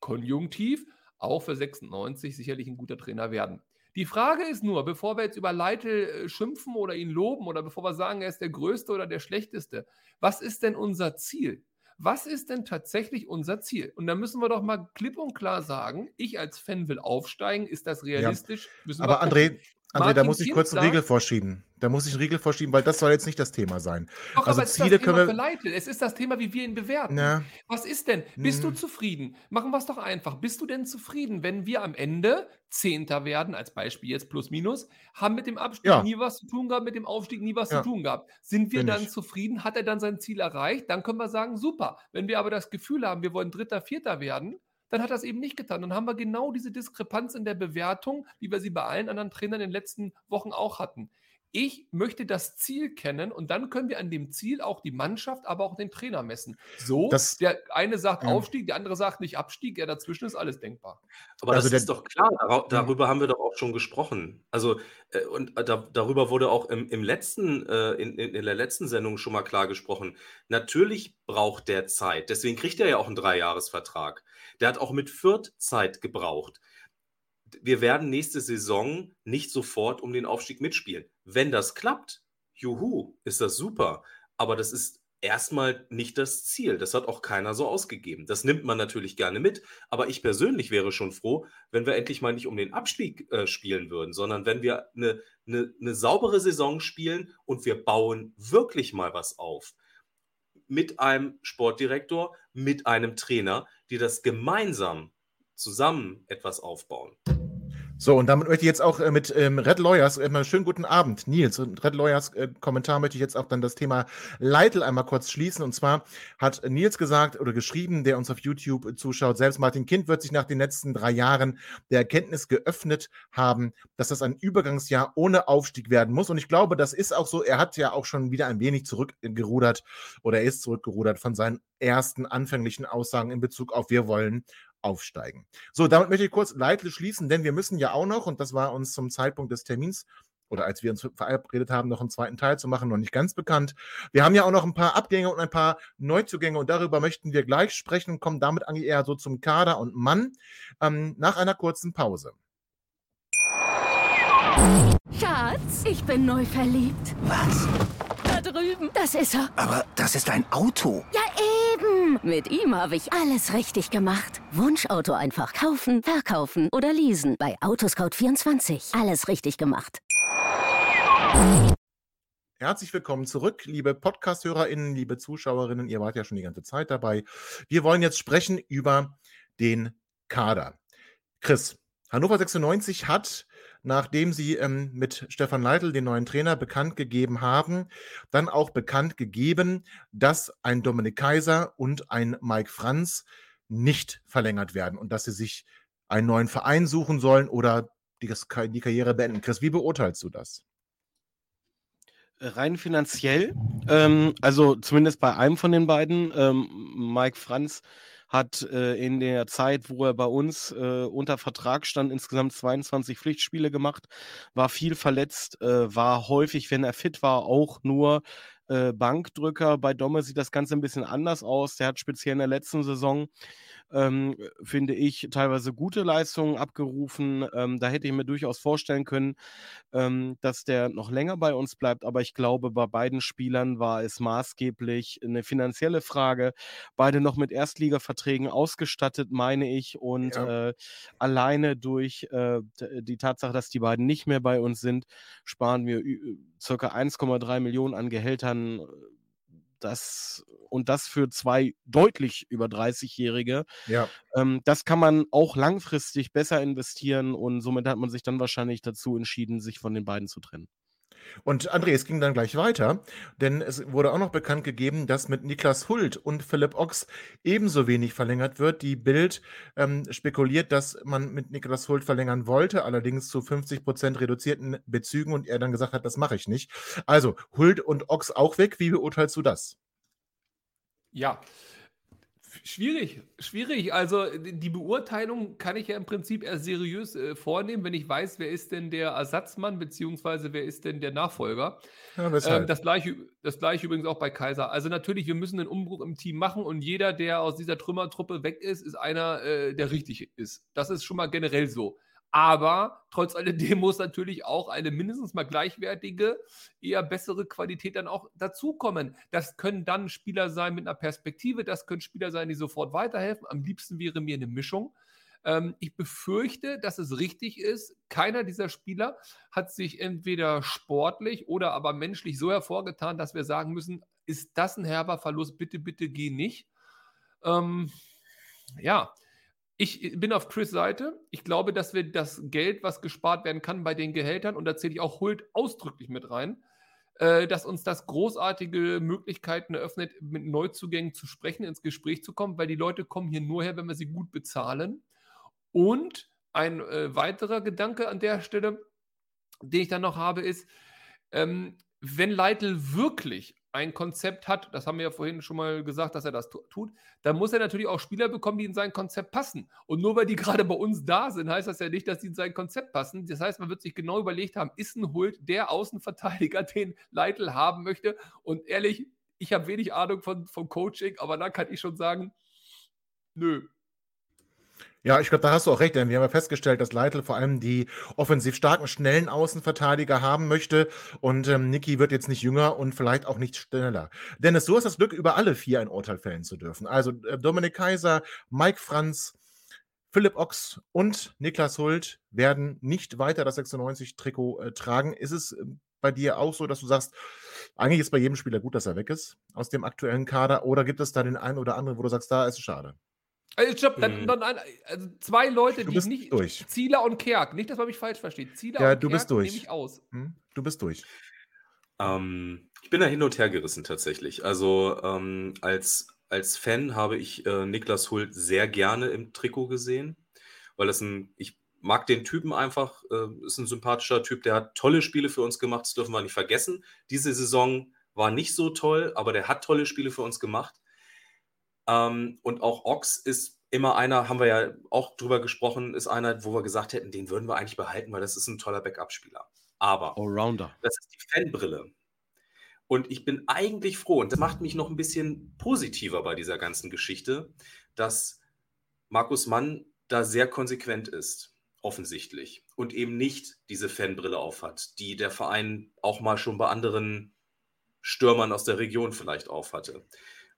konjunktiv, auch für sechsundneunzig sicherlich ein guter Trainer werden. Die Frage ist nur, bevor wir jetzt über Leitl schimpfen oder ihn loben oder bevor wir sagen, er ist der Größte oder der Schlechteste, was ist denn unser Ziel? Was ist denn tatsächlich unser Ziel? Und da müssen wir doch mal klipp und klar sagen, ich als Fan will aufsteigen, ist das realistisch? Ja. Aber André, André, da muss ich kurz einen Riegel vorschieben. Da muss ich einen Riegel vorschieben, weil das soll jetzt nicht das Thema sein. Doch, also aber es Ziele ist das Thema für Leitl. Es ist das Thema, wie wir ihn bewerten. Na. Was ist denn? Bist hm. du zufrieden? Machen wir es doch einfach. Bist du denn zufrieden, wenn wir am Ende Zehnter werden, als Beispiel jetzt plus minus, haben mit dem Abstieg ja. nie was zu tun gehabt, mit dem Aufstieg nie was ja. zu tun gehabt. Sind wir Bin dann ich. zufrieden? Hat er dann sein Ziel erreicht? Dann können wir sagen, super. Wenn wir aber das Gefühl haben, wir wollen Dritter, Vierter werden, dann hat das eben nicht getan. Dann haben wir genau diese Diskrepanz in der Bewertung, wie wir sie bei allen anderen Trainern in den letzten Wochen auch hatten. Ich möchte das Ziel kennen und dann können wir an dem Ziel auch die Mannschaft, aber auch den Trainer messen. So, das, der eine sagt ja. Aufstieg, der andere sagt nicht Abstieg, ja, dazwischen ist alles denkbar. Aber also das der, ist doch klar, dar- darüber haben wir doch auch schon gesprochen. Also äh, und äh, da, darüber wurde auch im, im letzten, äh, in, in, in der letzten Sendung schon mal klar gesprochen. Natürlich braucht der Zeit, deswegen kriegt er ja auch einen Dreijahresvertrag. Der hat auch mit Fürth Zeit gebraucht. Wir werden nächste Saison nicht sofort um den Aufstieg mitspielen. Wenn das klappt, juhu, ist das super. Aber das ist erstmal nicht das Ziel. Das hat auch keiner so ausgegeben. Das nimmt man natürlich gerne mit. Aber ich persönlich wäre schon froh, wenn wir endlich mal nicht um den Abstieg äh, spielen würden, sondern wenn wir eine, eine, eine saubere Saison spielen und wir bauen wirklich mal was auf. Mit einem Sportdirektor, mit einem Trainer, die das gemeinsam zusammen etwas aufbauen. So, und damit möchte ich jetzt auch äh, mit ähm, Red Lawyers, äh, schönen guten Abend, Nils, und Red Lawyers äh, Kommentar möchte ich jetzt auch dann das Thema Leitl einmal kurz schließen. Und zwar hat Nils gesagt oder geschrieben, der uns auf YouTube zuschaut, selbst Martin Kind wird sich nach den letzten drei Jahren der Erkenntnis geöffnet haben, dass das ein Übergangsjahr ohne Aufstieg werden muss. Und ich glaube, das ist auch so. Er hat ja auch schon wieder ein wenig zurückgerudert oder er ist zurückgerudert von seinen ersten anfänglichen Aussagen in Bezug auf wir wollen aufsteigen. So, damit möchte ich kurz Leitl schließen, denn wir müssen ja auch noch, und das war uns zum Zeitpunkt des Termins, oder als wir uns verabredet haben, noch einen zweiten Teil zu machen, noch nicht ganz bekannt. Wir haben ja auch noch ein paar Abgänge und ein paar Neuzugänge und darüber möchten wir gleich sprechen und kommen damit eigentlich eher so zum Kader und Mann ähm, nach einer kurzen Pause. Schatz, ich bin neu verliebt. Was? Da drüben. Das ist er. Aber das ist ein Auto. Ja, eh. Mit ihm habe ich alles richtig gemacht. Wunschauto einfach kaufen, verkaufen oder leasen. Bei Autoscout vierundzwanzig. Alles richtig gemacht. Herzlich willkommen zurück, liebe Podcast-HörerInnen, liebe Zuschauerinnen. Ihr wart ja schon die ganze Zeit dabei. Wir wollen jetzt sprechen über den Kader. Chris, Hannover sechsundneunzig hat, nachdem sie ähm, mit Stefan Leitl, den neuen Trainer, bekannt gegeben haben, dann auch bekannt gegeben, dass ein Dominik Kaiser und ein Mike Franz nicht verlängert werden und dass sie sich einen neuen Verein suchen sollen oder die, die Karriere beenden. Chris, wie beurteilst du das? Rein finanziell, ähm, also zumindest bei einem von den beiden, ähm, Mike Franz hat äh, in der Zeit, wo er bei uns äh, unter Vertrag stand, insgesamt zweiundzwanzig Pflichtspiele gemacht, war viel verletzt, äh, war häufig, wenn er fit war, auch nur äh, Bankdrücker. Bei Domme sieht das Ganze ein bisschen anders aus. Der hat speziell in der letzten Saison, ähm, finde ich, teilweise gute Leistungen abgerufen. Ähm, da hätte ich mir durchaus vorstellen können, ähm, dass der noch länger bei uns bleibt. Aber ich glaube, bei beiden Spielern war es maßgeblich eine finanzielle Frage. Beide noch mit Erstligavertrag ausgestattet, meine ich, und ja. äh, alleine durch äh, die Tatsache, dass die beiden nicht mehr bei uns sind, sparen wir circa eins Komma drei Millionen an Gehältern, das und das für zwei deutlich über dreißigjährige. Ja. Ähm, das kann man auch langfristig besser investieren und somit hat man sich dann wahrscheinlich dazu entschieden, sich von den beiden zu trennen. Und André, es ging dann gleich weiter, denn es wurde auch noch bekannt gegeben, dass mit Niklas Hult und Philipp Ochs ebenso wenig verlängert wird. Die Bild ähm, spekuliert, dass man mit Niklas Hult verlängern wollte, allerdings zu fünfzig Prozent reduzierten Bezügen und er dann gesagt hat, das mache ich nicht. Also Hult und Ochs auch weg. Wie beurteilst du das? Ja, Schwierig, schwierig. Also die Beurteilung kann ich ja im Prinzip erst seriös äh, vornehmen, wenn ich weiß, wer ist denn der Ersatzmann, beziehungsweise wer ist denn der Nachfolger. Ja, ähm, das gleiche, das gleiche übrigens auch bei Kaiser. Also natürlich, wir müssen einen Umbruch im Team machen und jeder, der aus dieser Trümmertruppe weg ist, ist einer, äh, der richtig ist. Das ist schon mal generell so. Aber trotz alledem muss natürlich auch eine mindestens mal gleichwertige, eher bessere Qualität dann auch dazukommen. Das können dann Spieler sein mit einer Perspektive, das können Spieler sein, die sofort weiterhelfen. Am liebsten wäre mir eine Mischung. Ähm, ich befürchte, dass es richtig ist. Keiner dieser Spieler hat sich entweder sportlich oder aber menschlich so hervorgetan, dass wir sagen müssen, ist das ein herber Verlust? Bitte, bitte geh nicht. Ähm, ja, Ich bin auf Chris' Seite. Ich glaube, dass wir das Geld, was gespart werden kann bei den Gehältern, und da zähle ich auch Hult ausdrücklich mit rein, äh, dass uns das großartige Möglichkeiten eröffnet, mit Neuzugängen zu sprechen, ins Gespräch zu kommen, weil die Leute kommen hier nur her, wenn wir sie gut bezahlen. Und ein äh, weiterer Gedanke an der Stelle, den ich dann noch habe, ist, ähm, wenn Leitl wirklich ein Konzept hat, das haben wir ja vorhin schon mal gesagt, dass er das tut, dann muss er natürlich auch Spieler bekommen, die in sein Konzept passen. Und nur weil die gerade bei uns da sind, heißt das ja nicht, dass die in sein Konzept passen. Das heißt, man wird sich genau überlegt haben, ist ein Hult der Außenverteidiger, den Leitl haben möchte? Und ehrlich, ich habe wenig Ahnung von, von Coaching, aber da kann ich schon sagen, nö. Ja, ich glaube, da hast du auch recht, denn wir haben ja festgestellt, dass Leitl vor allem die offensiv starken, schnellen Außenverteidiger haben möchte, und ähm, Niki wird jetzt nicht jünger und vielleicht auch nicht schneller. Dennis, du hast das Glück, über alle vier ein Urteil fällen zu dürfen. Also äh, Dominik Kaiser, Mike Franz, Philipp Ochs und Niklas Hult werden nicht weiter das sechsundneunzig-Trikot äh, tragen. Ist es äh, bei dir auch so, dass du sagst, eigentlich ist bei jedem Spieler gut, dass er weg ist aus dem aktuellen Kader, oder gibt es da den einen oder anderen, wo du sagst, da ist es schade? Also, stopp, dann, dann ein, also zwei Leute, die nicht durch. Zieler und Kerk. Nicht, dass man mich falsch versteht. Zieler ja, und du Kerk bist durch. Nehme ich aus. Hm? Du bist durch. Ähm, ich bin da hin und her gerissen tatsächlich. Also ähm, als, als Fan habe ich äh, Niklas Hult sehr gerne im Trikot gesehen, weil das ein, ich mag den Typen einfach, äh, ist ein sympathischer Typ, der hat tolle Spiele für uns gemacht, das dürfen wir nicht vergessen. Diese Saison war nicht so toll, aber der hat tolle Spiele für uns gemacht. Ähm, und auch Ochs ist immer einer, haben wir ja auch drüber gesprochen, ist einer, wo wir gesagt hätten, den würden wir eigentlich behalten, weil das ist ein toller Backup-Spieler. Aber Allrounder. Das ist die Fanbrille. Und ich bin eigentlich froh, und das macht mich noch ein bisschen positiver bei dieser ganzen Geschichte, dass Markus Mann da sehr konsequent ist, offensichtlich, und eben nicht diese Fanbrille aufhat, die der Verein auch mal schon bei anderen Stürmern aus der Region vielleicht aufhatte.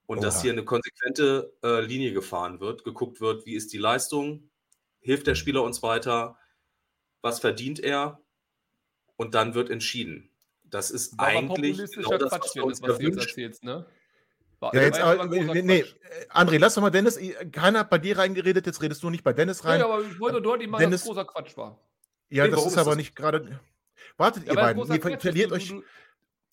Und Oha. Dass hier eine konsequente äh, Linie gefahren wird, geguckt wird, wie ist die Leistung, hilft der Spieler uns weiter, was verdient er, und dann wird entschieden. Das ist aber eigentlich genau das, was wir uns was gewünscht. Jetzt erzählst, ne? Ja, jetzt, aber, nee, André, lass doch mal Dennis, keiner hat bei dir reingeredet, jetzt redest du nicht bei Dennis rein. Nee, aber ich wollte dort jemand, dass großer Quatsch war. Ja, nee, das ist, ist das aber das nicht gerade... Wartet, ja, ihr beiden, ihr ver- verliert du, euch... Du,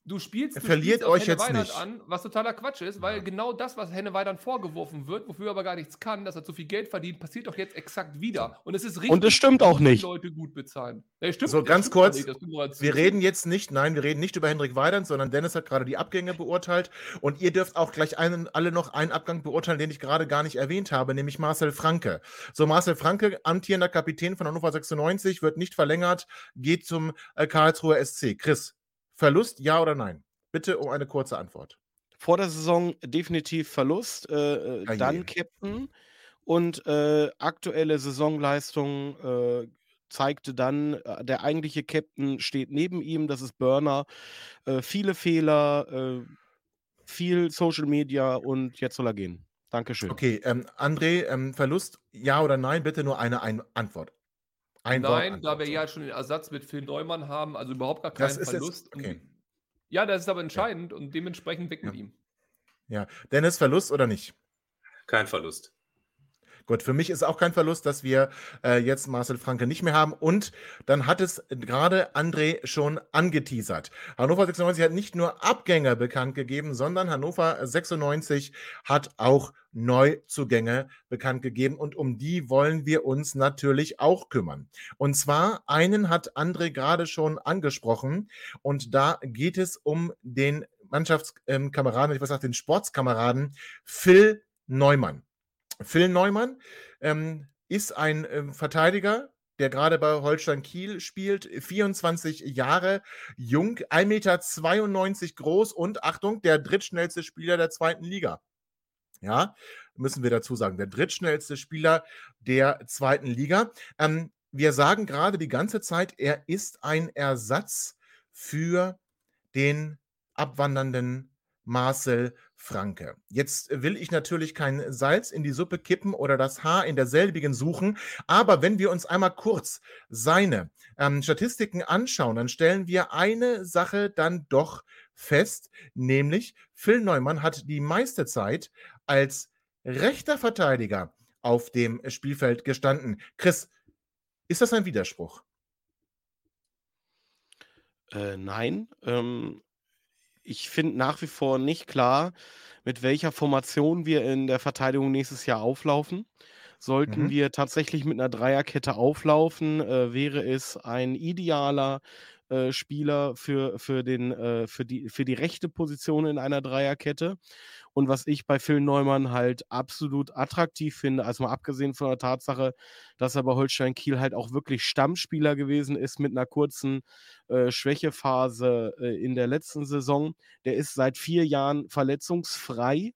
Du spielst, du verliert spielst euch Henne jetzt Weidern nicht an, was totaler Quatsch ist, weil genau das, was Henne Weidern vorgeworfen wird, wofür er aber gar nichts kann, dass er zu viel Geld verdient, passiert doch jetzt exakt wieder. Und es ist richtig, und es stimmt auch nicht. Die Leute gut bezahlen. Ja, stimmt, so ganz kurz, nicht, wir reden jetzt nicht, nein, wir reden nicht über Henrik Weidern, sondern Dennis hat gerade die Abgänge beurteilt, und ihr dürft auch gleich einen, alle noch einen Abgang beurteilen, den ich gerade gar nicht erwähnt habe, nämlich Marcel Franke. So, Marcel Franke, amtierender Kapitän von Hannover sechsundneunzig, wird nicht verlängert, geht zum äh, Karlsruher S C. Chris, Verlust, ja oder nein? Bitte um eine kurze Antwort. Vor der Saison definitiv Verlust, äh, ah, dann Captain, und äh, aktuelle Saisonleistung äh, zeigte dann, der eigentliche Captain steht neben ihm, das ist Burner, äh, viele Fehler, äh, viel Social Media, und jetzt soll er gehen. Dankeschön. Okay, ähm, André, ähm, Verlust, ja oder nein? Bitte nur eine, eine Antwort. Ein Nein, Wort, da wir ja schon den Ersatz mit Phil Neumann haben, also überhaupt gar keinen Verlust. Jetzt, okay. Ja, das ist aber entscheidend, ja. Und dementsprechend weg ja. mit ihm. Ja, Dennis, Verlust oder nicht? Kein Verlust. Gut, für mich ist auch kein Verlust, dass wir äh, jetzt Marcel Franke nicht mehr haben. Und dann hat es gerade André schon angeteasert. Hannover sechsundneunzig hat nicht nur Abgänge bekannt gegeben, sondern Hannover sechsundneunzig hat auch Neuzugänge bekannt gegeben. Und um die wollen wir uns natürlich auch kümmern. Und zwar, einen hat André gerade schon angesprochen. Und da geht es um den Mannschaftskameraden, ich weiß nicht, den Sportskameraden Phil Neumann. Phil Neumann ähm, ist ein ähm, Verteidiger, der gerade bei Holstein Kiel spielt, vierundzwanzig Jahre jung, ein Meter zweiundneunzig groß und, Achtung, der drittschnellste Spieler der zweiten Liga. Ja, müssen wir dazu sagen, der drittschnellste Spieler der zweiten Liga. Ähm, wir sagen gerade die ganze Zeit, er ist ein Ersatz für den abwandernden Marcel Franke. Jetzt will ich natürlich kein Salz in die Suppe kippen oder das Haar in derselbigen suchen, aber wenn wir uns einmal kurz seine ähm, Statistiken anschauen, dann stellen wir eine Sache dann doch fest, nämlich Phil Neumann hat die meiste Zeit als rechter Verteidiger auf dem Spielfeld gestanden. Chris, ist das ein Widerspruch? Äh, nein, ähm ich finde nach wie vor nicht klar, mit welcher Formation wir in der Verteidigung nächstes Jahr auflaufen. Sollten mhm. wir tatsächlich mit einer Dreierkette auflaufen, äh, wäre es ein idealer äh, Spieler für, für, den, äh, für, die, für die rechte Position in einer Dreierkette. Und was ich bei Phil Neumann halt absolut attraktiv finde, also mal abgesehen von der Tatsache, dass er bei Holstein Kiel halt auch wirklich Stammspieler gewesen ist mit einer kurzen äh, Schwächephase äh, in der letzten Saison, der ist seit vier Jahren verletzungsfrei.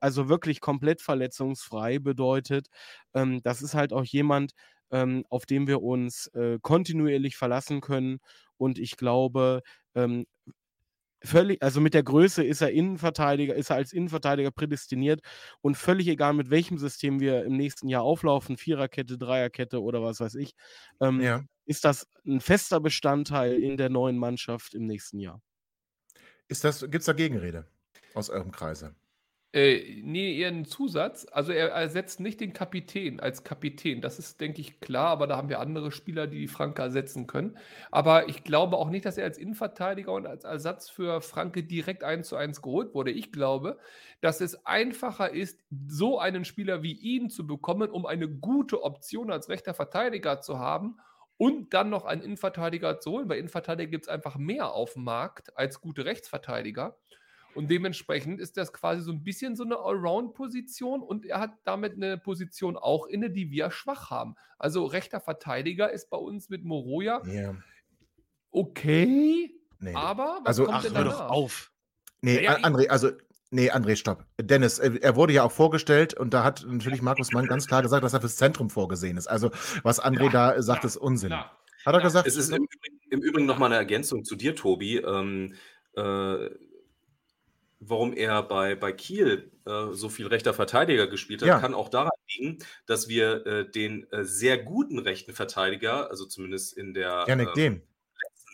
Also wirklich komplett verletzungsfrei bedeutet, ähm, das ist halt auch jemand, ähm, auf den wir uns äh, kontinuierlich verlassen können. Und ich glaube, ähm, völlig, also mit der Größe ist er Innenverteidiger, ist er als Innenverteidiger prädestiniert. Und völlig egal, mit welchem System wir im nächsten Jahr auflaufen, Viererkette, Dreierkette oder was weiß ich, ähm, ja. ist das ein fester Bestandteil in der neuen Mannschaft im nächsten Jahr. Ist das, gibt's da Gegenrede aus eurem Kreise? Äh, nee, eher einen Zusatz. Also er ersetzt nicht den Kapitän als Kapitän. Das ist, denke ich, klar, aber da haben wir andere Spieler, die Franke ersetzen können. Aber ich glaube auch nicht, dass er als Innenverteidiger und als Ersatz für Franke direkt eins zu eins geholt wurde. Ich glaube, dass es einfacher ist, so einen Spieler wie ihn zu bekommen, um eine gute Option als rechter Verteidiger zu haben und dann noch einen Innenverteidiger zu holen. Bei Innenverteidiger gibt es einfach mehr auf dem Markt als gute Rechtsverteidiger. Und dementsprechend ist das quasi so ein bisschen so eine Allround-Position und er hat damit eine Position auch inne, die wir schwach haben. Also rechter Verteidiger ist bei uns mit Moroja yeah. okay, nee, aber was also, kommt ach, denn danach? Hör doch auf. Nee, ja, André, also, nee, André, stopp. Dennis, er wurde ja auch vorgestellt und da hat natürlich Markus Mann ganz klar gesagt, dass er fürs Zentrum vorgesehen ist. Also was André ja, da sagt, ja, ist Unsinn. Klar. Hat er ja. gesagt? Es ist im Übrigen, im Übrigen nochmal eine Ergänzung zu dir, Tobi. Ähm, äh, warum er bei, bei Kiel äh, so viel rechter Verteidiger gespielt hat, ja. kann auch daran liegen, dass wir äh, den äh, sehr guten rechten Verteidiger, also zumindest in der ja, äh, letzten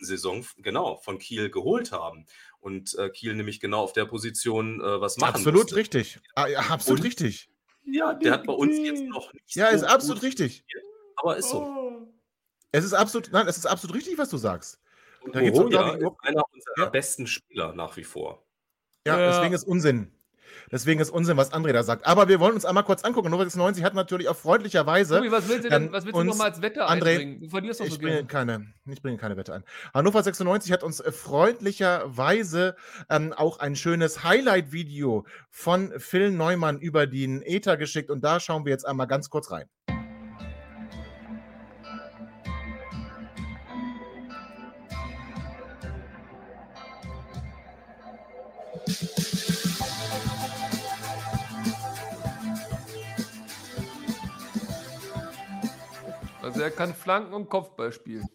Saison, genau, von Kiel geholt haben. Und äh, Kiel nämlich genau auf der Position äh, was machen Absolut musste. richtig. Ah, ja, absolut Und, richtig. Ja, der hat bei uns jetzt noch nicht Ja, so ist absolut richtig. Gespielt, aber ist so. Oh. Es ist absolut, nein, es ist absolut richtig, was du sagst. Und da gibt's ja, ist einer unserer ja. besten Spieler nach wie vor. Ja, ja, deswegen ist Unsinn. Deswegen ist Unsinn, was André da sagt. Aber wir wollen uns einmal kurz angucken. Hannover sechsundneunzig hat natürlich auch freundlicherweise... Tobi, was willst du denn, was willst du nochmal als Wette André, einbringen? Du verlierst doch so gerne. Keine, ich bringe keine Wette ein. Hannover sechsundneunzig hat uns freundlicherweise ähm, auch ein schönes Highlight-Video von Phil Neumann über den Äther geschickt. Und da schauen wir jetzt einmal ganz kurz rein. Also er kann Flanken und Kopfball spielen.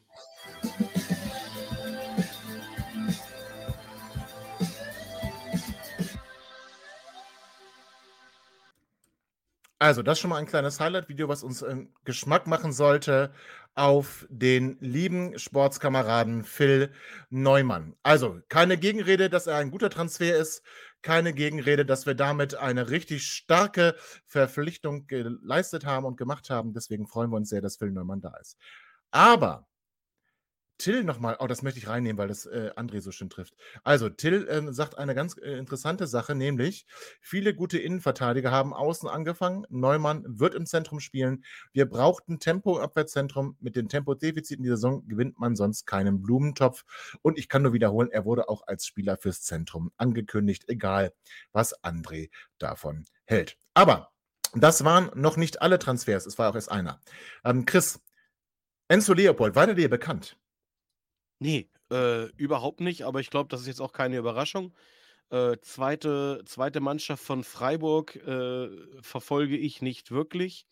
Also das ist schon mal ein kleines Highlight-Video, was uns ähm, Geschmack machen sollte auf den lieben Sportskameraden Phil Neumann. Also keine Gegenrede, dass er ein guter Transfer ist, keine Gegenrede, dass wir damit eine richtig starke Verpflichtung geleistet haben und gemacht haben. Deswegen freuen wir uns sehr, dass Phil Neumann da ist. Aber Till nochmal, oh, das möchte ich reinnehmen, weil das äh, André so schön trifft. Also, Till ähm, sagt eine ganz äh, interessante Sache, nämlich, viele gute Innenverteidiger haben außen angefangen, Neumann wird im Zentrum spielen, wir brauchten Tempo im Abwehrzentrum, mit den Tempodefiziten dieser Saison gewinnt man sonst keinen Blumentopf und ich kann nur wiederholen, er wurde auch als Spieler fürs Zentrum angekündigt, egal was André davon hält. Aber Das waren noch nicht alle Transfers, es war auch erst einer. Ähm, Chris, Enzo Leopold, war der dir bekannt? Nee, äh, überhaupt nicht, aber ich glaube, das ist jetzt auch keine Überraschung. Äh, zweite, zweite Mannschaft von Freiburg äh, verfolge ich nicht wirklich.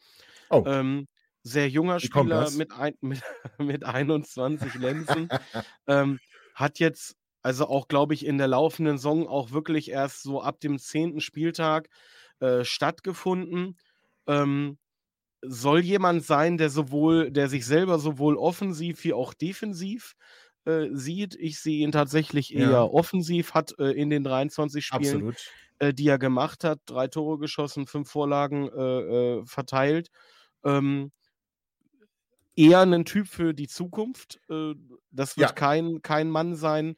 Oh. Ähm, sehr junger Spieler mit, ein, mit, mit einundzwanzig Lenzen. ähm, hat jetzt, also auch, glaube ich, in der laufenden Saison auch wirklich erst so ab dem zehnten Spieltag äh, stattgefunden. Ähm, soll jemand sein, der sowohl, der sich selber sowohl offensiv wie auch defensiv äh, sieht. Ich sehe ihn tatsächlich eher ja. offensiv, hat äh, in den dreiundzwanzig Spielen, äh, die er gemacht hat, drei Tore geschossen, fünf Vorlagen äh, äh, verteilt. Ähm, eher ein Typ für die Zukunft. Äh, das wird ja. kein, kein Mann sein,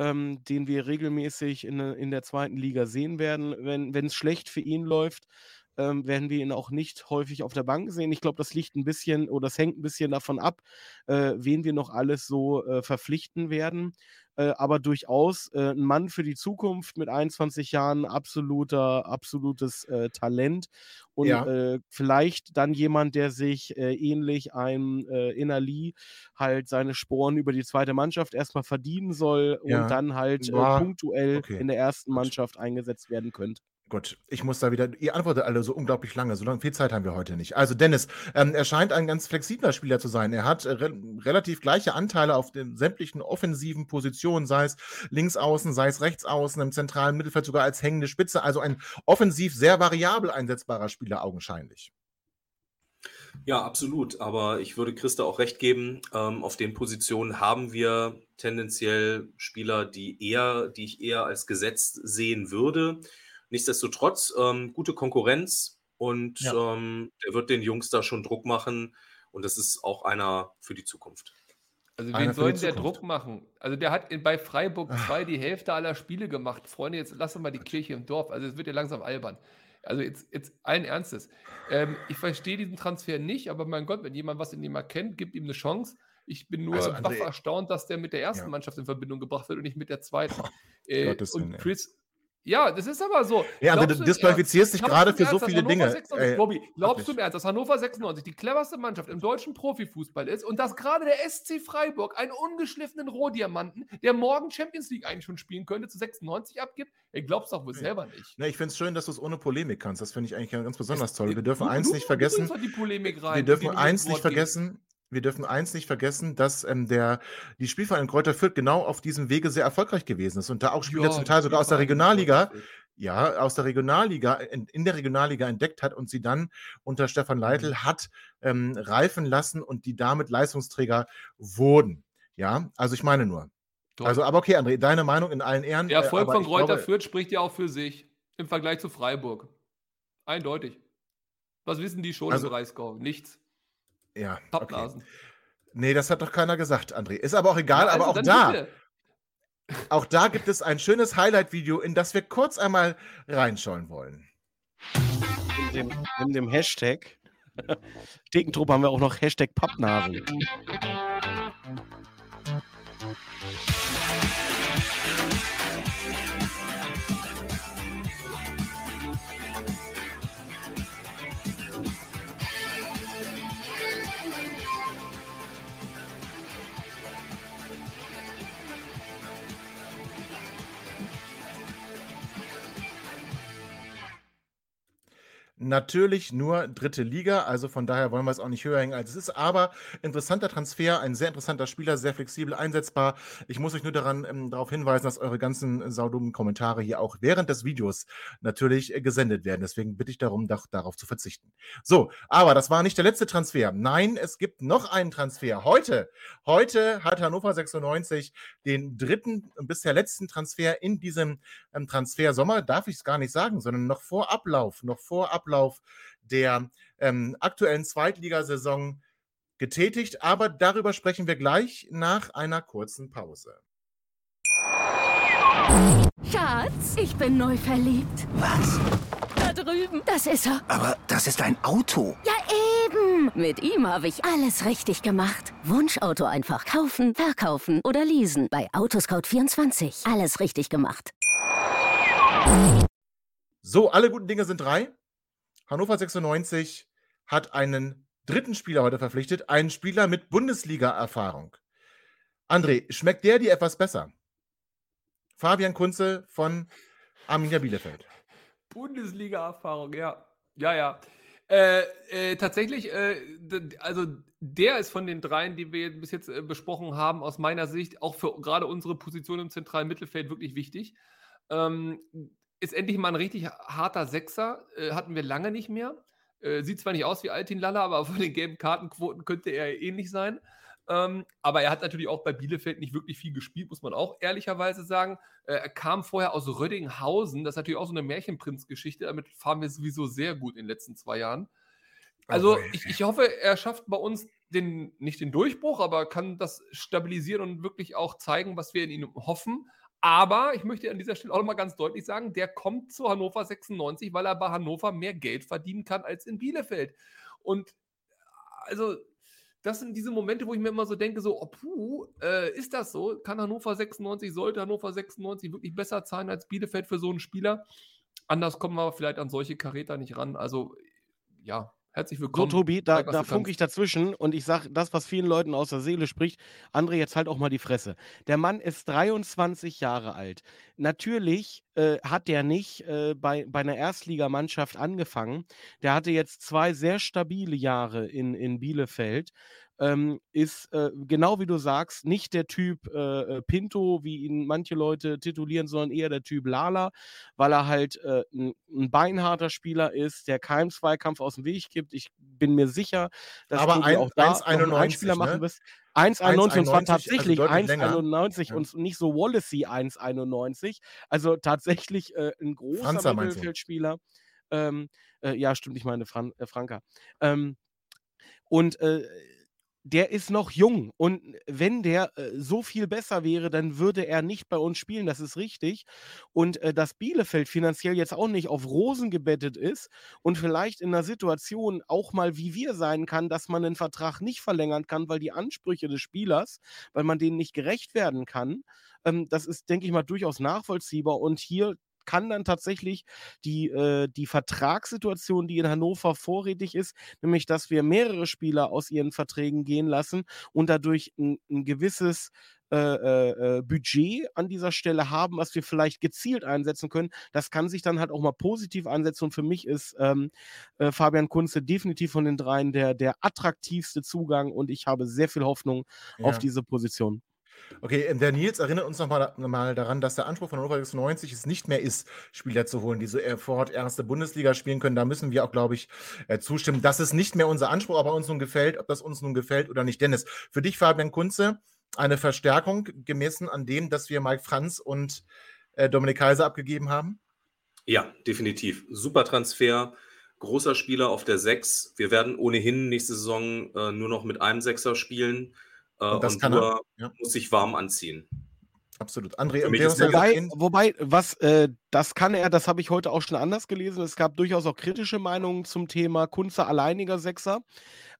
ähm, den wir regelmäßig in, in der zweiten Liga sehen werden. Wenn wenn es schlecht für ihn läuft, ähm, werden wir ihn auch nicht häufig auf der Bank sehen. Ich glaube, das liegt ein bisschen oder das hängt ein bisschen davon ab, äh, wen wir noch alles so äh, verpflichten werden. Äh, aber durchaus äh, ein Mann für die Zukunft mit einundzwanzig Jahren, absoluter, absolutes äh, Talent und ja. äh, vielleicht dann jemand, der sich äh, ähnlich einem äh, Innerli halt seine Sporen über die zweite Mannschaft erstmal verdienen soll ja. und dann halt ja. äh, punktuell okay. in der ersten Mannschaft eingesetzt werden könnte. Gut, ich muss da wieder, ihr antwortet alle so unglaublich lange, so lange viel Zeit haben wir heute nicht. Also Dennis, ähm, er scheint ein ganz flexibler Spieler zu sein. Er hat re- relativ gleiche Anteile auf den sämtlichen offensiven Positionen, sei es links außen, sei es rechts außen, im zentralen Mittelfeld sogar als hängende Spitze. Also ein offensiv sehr variabel einsetzbarer Spieler augenscheinlich. Ja, absolut. Aber ich würde Chris da auch recht geben. Ähm, auf den Positionen haben wir tendenziell Spieler, die eher, die ich eher als gesetzt sehen würde. Nichtsdestotrotz, ähm, gute Konkurrenz und ja. ähm, er wird den Jungs da schon Druck machen und das ist auch einer für die Zukunft. Also wen soll der Druck machen? Also der hat in, bei Freiburg zwei die Hälfte aller Spiele gemacht. Freunde, jetzt lassen wir mal die Kirche im Dorf. Also es wird ja langsam albern. Also jetzt, jetzt allen Ernstes. Ähm, ich verstehe diesen Transfer nicht, aber mein Gott, wenn jemand was in ihm erkennt, gibt ihm eine Chance. Ich bin nur also André, wach erstaunt, dass der mit der ersten ja. Mannschaft in Verbindung gebracht wird und nicht mit der zweiten. Äh, und Sinn, Chris... Ey. Ja, das ist aber so. Ja, glaubst du disqualifizierst dich gerade für so viele Dinge. sechsundneunzig, Bobby, glaubst du im Ernst, dass Hannover sechsundneunzig die cleverste Mannschaft im deutschen Profifußball ist und dass gerade der S C Freiburg einen ungeschliffenen Rohdiamanten, der morgen Champions League eigentlich schon spielen könnte, zu sechsundneunzig abgibt? Ey, glaubst du doch wohl selber nicht. Ne, ich finde es schön, dass du es ohne Polemik kannst. Das finde ich eigentlich ganz besonders toll. Wir dürfen eins nicht vergessen. Wir dürfen eins nicht vergessen. Wir dürfen eins nicht vergessen, dass ähm, der, die Spielvereinigung Greuther Fürth genau auf diesem Wege sehr erfolgreich gewesen ist und da auch Spieler ja, zum Teil sogar aus der Regionalliga, ja, aus der Regionalliga, in, in der Regionalliga entdeckt hat und sie dann unter Stefan Leitl mhm. hat ähm, reifen lassen und die damit Leistungsträger wurden. Ja, also ich meine nur. Doch. Also, aber okay, André, deine Meinung in allen Ehren. Der Erfolg äh, von Greuther Fürth spricht ja auch für sich im Vergleich zu Freiburg. Eindeutig. Was wissen die schon also, im Breisgau? Nichts. Ja, okay. Nee, das hat doch keiner gesagt, André. Ist aber auch egal, ja, also aber auch da, bitte. auch da gibt es ein schönes Highlight-Video, in das wir kurz einmal reinschauen wollen. In dem, in dem Hashtag Dekentrupp haben wir auch noch Hashtag Pappnasen. Natürlich nur dritte Liga, also von daher wollen wir es auch nicht höher hängen, als es ist, aber interessanter Transfer, ein sehr interessanter Spieler, sehr flexibel einsetzbar. Ich muss euch nur daran ähm, darauf hinweisen, dass eure ganzen saudummen Kommentare hier auch während des Videos natürlich äh, gesendet werden, deswegen bitte ich darum, da, darauf zu verzichten. So, aber das war nicht der letzte Transfer. Nein, es gibt noch einen Transfer. Heute, heute hat Hannover sechsundneunzig den dritten und bisher letzten Transfer in diesem ähm, Transfersommer, darf ich es gar nicht sagen, sondern noch vor Ablauf, noch vor Ablauf der ähm, aktuellen Zweitligasaison getätigt, aber darüber sprechen wir gleich nach einer kurzen Pause. Schatz, ich bin neu verliebt. Was? Da drüben. Das ist er. Aber das ist ein Auto. Ja, eben. Mit ihm habe ich alles richtig gemacht. Wunschauto einfach kaufen, verkaufen oder leasen. Bei Autoscout vierundzwanzig. Alles richtig gemacht. So, alle guten Dinge sind drei. Hannover sechsundneunzig hat einen dritten Spieler heute verpflichtet, einen Spieler mit Bundesliga-Erfahrung. André, schmeckt der dir etwas besser? Fabian Kunze von Arminia Bielefeld. Bundesliga-Erfahrung, ja. Ja, ja. Äh, äh, tatsächlich, äh, d- also der ist von den dreien, die wir bis jetzt äh, besprochen haben, aus meiner Sicht auch für gerade unsere Position im zentralen Mittelfeld wirklich wichtig. Ähm, ist endlich mal ein richtig harter Sechser, äh, hatten wir lange nicht mehr. Äh, sieht zwar nicht aus wie Altin Lala, aber von den gelben Kartenquoten könnte er ähnlich sein. Ähm, aber er hat natürlich auch bei Bielefeld nicht wirklich viel gespielt, muss man auch ehrlicherweise sagen. Äh, er kam vorher aus Rödinghausen, das ist natürlich auch so eine Märchenprinz-Geschichte, damit fahren wir sowieso sehr gut in den letzten zwei Jahren. Also okay. ich, ich hoffe, er schafft bei uns den, nicht den Durchbruch, aber kann das stabilisieren und wirklich auch zeigen, was wir in ihm hoffen. Aber ich möchte an dieser Stelle auch nochmal ganz deutlich sagen, der kommt zu Hannover sechsundneunzig, weil er bei Hannover mehr Geld verdienen kann als in Bielefeld. Und also... Das sind diese Momente, wo ich mir immer so denke, so, oh, puh, äh, ist das so? Kann Hannover sechsundneunzig, sollte Hannover sechsundneunzig wirklich besser zahlen als Bielefeld für so einen Spieler? Anders kommen wir vielleicht an solche Karäter nicht ran. Also, ja, herzlich willkommen. So, Tobi, da, da funke ich dazwischen und ich sage das, was vielen Leuten aus der Seele spricht. André, jetzt halt auch mal die Fresse. Der Mann ist dreiundzwanzig Jahre alt. Natürlich äh, hat der nicht äh, bei, bei einer Erstligamannschaft angefangen. Der hatte jetzt zwei sehr stabile Jahre in, in Bielefeld. Ähm, ist, äh, genau wie du sagst, nicht der Typ äh, Pinto, wie ihn manche Leute titulieren, sondern eher der Typ Lala, weil er halt äh, ein, ein beinharter Spieler ist, der keinen Zweikampf aus dem Weg gibt. Ich bin mir sicher, dass aber du ein, auch da einen Einspieler machen wirst. eins Komma einundneunzig und war tatsächlich also eins Komma einundneunzig ja. Und nicht so Wallacey eins Komma einundneunzig. Also tatsächlich äh, ein großer Mittelfeldspieler. Ähm, äh, ja, stimmt, ich meine Fran- äh, Franka. Ähm, und äh, der ist noch jung und wenn der äh, so viel besser wäre, dann würde er nicht bei uns spielen, das ist richtig. Und äh, dass Bielefeld finanziell jetzt auch nicht auf Rosen gebettet ist und vielleicht in einer Situation auch mal wie wir sein kann, dass man einen Vertrag nicht verlängern kann, weil die Ansprüche des Spielers, weil man denen nicht gerecht werden kann, ähm, das ist, denke ich mal, durchaus nachvollziehbar und hier kann dann tatsächlich die, äh, die Vertragssituation, die in Hannover vorrätig ist, nämlich, dass wir mehrere Spieler aus ihren Verträgen gehen lassen und dadurch ein, ein gewisses äh, äh, Budget an dieser Stelle haben, was wir vielleicht gezielt einsetzen können. Das kann sich dann halt auch mal positiv einsetzen und für mich ist ähm, äh, Fabian Kunze definitiv von den dreien der, der attraktivste Zugang und ich habe sehr viel Hoffnung ja. auf diese Position. Okay, der Nils erinnert uns nochmal noch mal daran, dass der Anspruch von Hannover sechsundneunzig es nicht mehr ist, Spieler zu holen, die so vor Ort erste Bundesliga spielen können. Da müssen wir auch, glaube ich, zustimmen. Das ist nicht mehr unser Anspruch, aber uns nun gefällt, ob das uns nun gefällt oder nicht. Dennis, für dich, Fabian Kunze, eine Verstärkung gemessen an dem, dass wir Mike Franz und äh, Dominik Kaiser abgegeben haben? Ja, definitiv. Super Transfer, großer Spieler auf der sechs. Wir werden ohnehin nächste Saison äh, nur noch mit einem Sechser spielen. Und, das und kann nur er, ja. muss sich warm anziehen. Absolut. André, wobei, wobei, was, äh, das kann er, das habe ich heute auch schon anders gelesen. Es gab durchaus auch kritische Meinungen zum Thema Kunze alleiniger Sechser.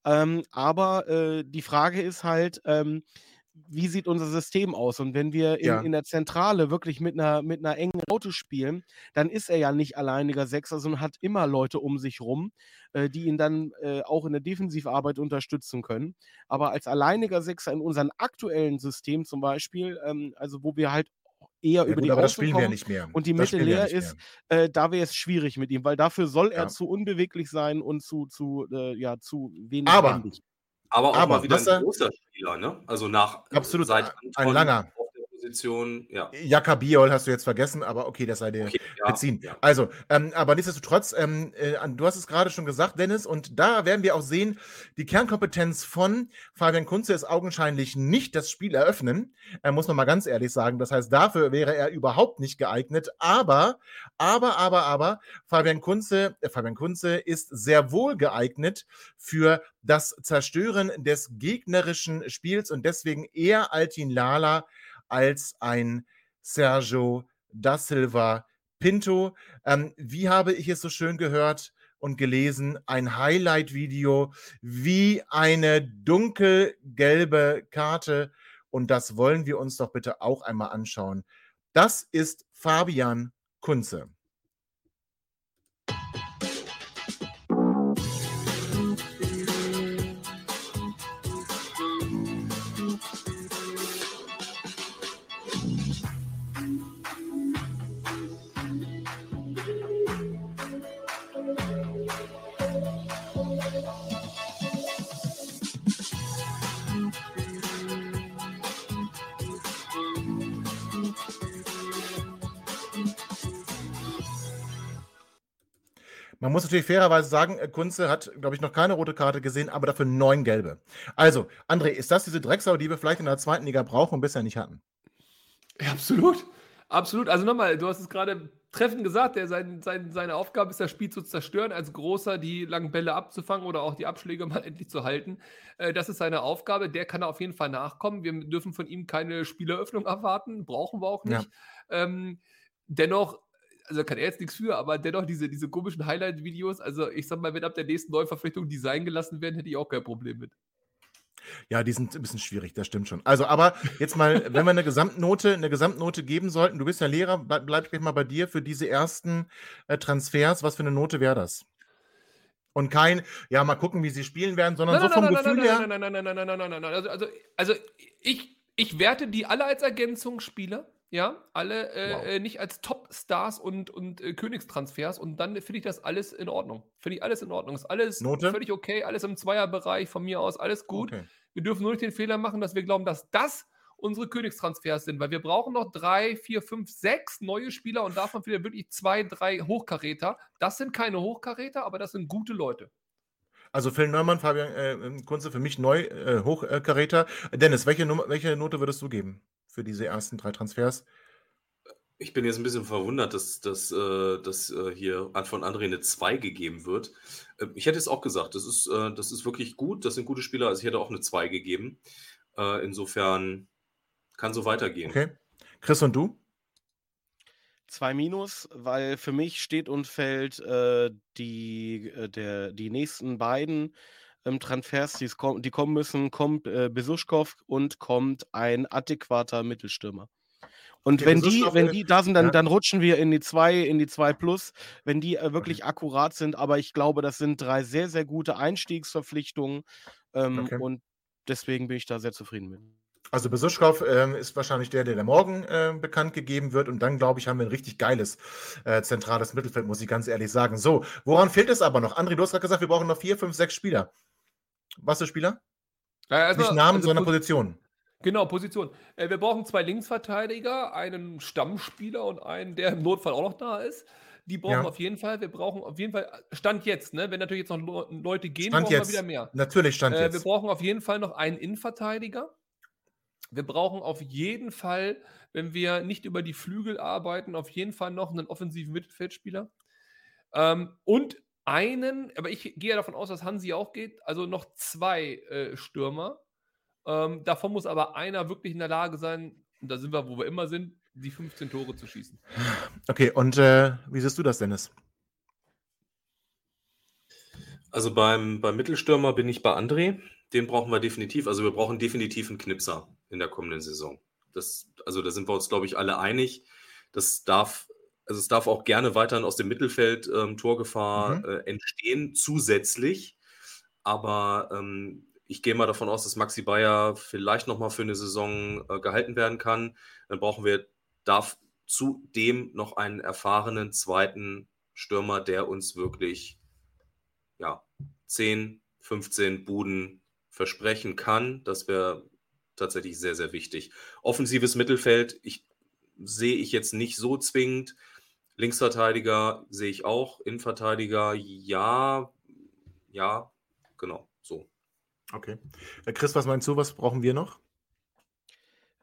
Ähm, aber äh, die Frage ist halt, ähm, wie sieht unser System aus? Und wenn wir in, ja. in der Zentrale wirklich mit einer, mit einer engen Raute spielen, dann ist er ja nicht alleiniger Sechser, sondern hat immer Leute um sich rum, äh, die ihn dann äh, auch in der Defensivarbeit unterstützen können. Aber als alleiniger Sechser in unserem aktuellen System zum Beispiel, ähm, also wo wir halt eher ja, über gut, die aber Außen das spielen kommen wir nicht mehr. Und die das Mitte leer ist, äh, da wäre es schwierig mit ihm, weil dafür soll ja. er zu unbeweglich sein und zu, zu, äh, ja, zu wenig aber ähnlich. Aber auch aber, mal wieder ein er, großer Spieler, ne? Also nach absolut seit ein langer auf der Position, ja. Jaka Biol hast du jetzt vergessen, aber okay, das sei dir okay, ja, beziehen. Ja. Also, ähm, aber nichtsdestotrotz, ähm, äh, du hast es gerade schon gesagt, Dennis, und da werden wir auch sehen, die Kernkompetenz von Fabian Kunze ist augenscheinlich nicht das Spiel eröffnen, äh, muss man mal ganz ehrlich sagen. Das heißt, dafür wäre er überhaupt nicht geeignet, aber, aber, aber, aber, Fabian Kunze, äh, Fabian Kunze ist sehr wohl geeignet für das Zerstören des gegnerischen Spiels und deswegen eher Altin Lala als ein Sergio da Silva Pinto. Ähm, wie habe ich es so schön gehört und gelesen? Ein Highlight-Video wie eine dunkelgelbe Karte und das wollen wir uns doch bitte auch einmal anschauen. Das ist Fabian Kunze. Man muss natürlich fairerweise sagen, Kunze hat, glaube ich, noch keine rote Karte gesehen, aber dafür neun gelbe. Also, André, ist das diese Drecksau, die wir vielleicht in der zweiten Liga brauchen und bisher nicht hatten? Ja, absolut. Absolut. Also nochmal, du hast es gerade treffend gesagt, der, sein, sein, seine Aufgabe ist, das Spiel zu zerstören, als Großer die langen Bälle abzufangen oder auch die Abschläge mal endlich zu halten. Äh, das ist seine Aufgabe, der kann er auf jeden Fall nachkommen. Wir dürfen von ihm keine Spieleröffnung erwarten, brauchen wir auch nicht. Ja. Ähm, dennoch, also kann er jetzt nichts für, aber dennoch diese, diese komischen Highlight-Videos, also ich sag mal, wenn ab der nächsten Neuverpflichtung die sein gelassen werden, hätte ich auch kein Problem mit. Ja, die sind ein bisschen schwierig, das stimmt schon. Also, aber jetzt mal, wenn wir eine Gesamtnote, eine Gesamtnote geben sollten, du bist ja Lehrer, bleib ich mal bei dir für diese ersten äh, Transfers. Was für eine Note wäre das? Und kein, ja, mal gucken, wie sie spielen werden, sondern nein, so nein, vom nein, Gefühl nein, her. Nein, nein, nein, nein, nein, nein, nein, nein, nein. Also, also, also ich, ich werte die alle als Ergänzungsspieler. Ja, alle äh, wow. nicht als Top-Stars und, und äh, Königstransfers und dann finde ich das alles in Ordnung. Finde ich alles in Ordnung. Ist alles Note? Völlig okay, alles im Zweierbereich von mir aus, alles gut. Okay. Wir dürfen nur nicht den Fehler machen, dass wir glauben, dass das unsere Königstransfers sind, weil wir brauchen noch drei, vier, fünf, sechs neue Spieler und davon wieder wirklich zwei, drei Hochkaräter. Das sind keine Hochkaräter, aber das sind gute Leute. Also Phil Neumann, Fabian äh, Kunze, für mich neu, äh, Hochkaräter. Dennis, welche, Num- welche Note würdest du geben für diese ersten drei Transfers? Ich bin jetzt ein bisschen verwundert, dass, dass, dass hier von André eine zwei gegeben wird. Ich hätte es auch gesagt, das ist, das ist wirklich gut, das sind gute Spieler, also ich hätte auch eine zwei gegeben. Insofern kann so weitergehen. Okay. Chris und du? Zwei minus, weil für mich steht und fällt äh, die, der, die nächsten beiden Transfers, kom- die kommen müssen, kommt äh, Besuschkopf und kommt ein adäquater Mittelstürmer. Und okay, wenn die, wenn die da sind, dann, ja. dann rutschen wir in die zwei, in die zwei plus, wenn die äh, wirklich okay. akkurat sind. Aber ich glaube, das sind drei sehr, sehr gute Einstiegsverpflichtungen ähm, okay. und deswegen bin ich da sehr zufrieden mit. Also Besuschkopf äh, ist wahrscheinlich der, der morgen äh, bekannt gegeben wird. Und dann, glaube ich, haben wir ein richtig geiles äh, zentrales Mittelfeld, muss ich ganz ehrlich sagen. So, woran fehlt es aber noch? André, du hast gerade gesagt, wir brauchen noch vier, fünf, sechs Spieler. Was für Spieler? Ja, also, nicht Namen, also, sondern Positionen. Genau, Positionen. Äh, wir brauchen zwei Linksverteidiger, einen Stammspieler und einen, der im Notfall auch noch da ist. Die brauchen ja. auf jeden Fall, wir brauchen auf jeden Fall, Stand jetzt, ne? Wenn natürlich jetzt noch Leute gehen, stand brauchen jetzt. wir wieder mehr. Natürlich Stand äh, jetzt. Wir brauchen auf jeden Fall noch einen Innenverteidiger. Wir brauchen auf jeden Fall, wenn wir nicht über die Flügel arbeiten, auf jeden Fall noch einen offensiven Mittelfeldspieler. Ähm, und einen, aber ich gehe ja davon aus, dass Hansi auch geht, also noch zwei äh, Stürmer. Ähm, davon muss aber einer wirklich in der Lage sein, und da sind wir, wo wir immer sind, die fünfzehn Tore zu schießen. Okay, und äh, wie siehst du das, Dennis? Also beim, beim Mittelstürmer bin ich bei André. Den brauchen wir definitiv. Also wir brauchen definitiv einen Knipser in der kommenden Saison. Das, also da sind wir uns, glaube ich, alle einig. Das darf... Also es darf auch gerne weiterhin aus dem Mittelfeld ähm, Torgefahr mhm. äh, entstehen, zusätzlich. Aber ähm, ich gehe mal davon aus, dass Maxi Beier vielleicht nochmal für eine Saison äh, gehalten werden kann. Dann brauchen wir, darf zudem noch einen erfahrenen zweiten Stürmer, der uns wirklich ja, zehn, fünfzehn Buden versprechen kann. Das wäre tatsächlich sehr, sehr wichtig. Offensives Mittelfeld, ich sehe ich jetzt nicht so zwingend. Linksverteidiger sehe ich auch, Innenverteidiger, ja, ja, genau, so. Okay. Chris, was meinst du, was brauchen wir noch?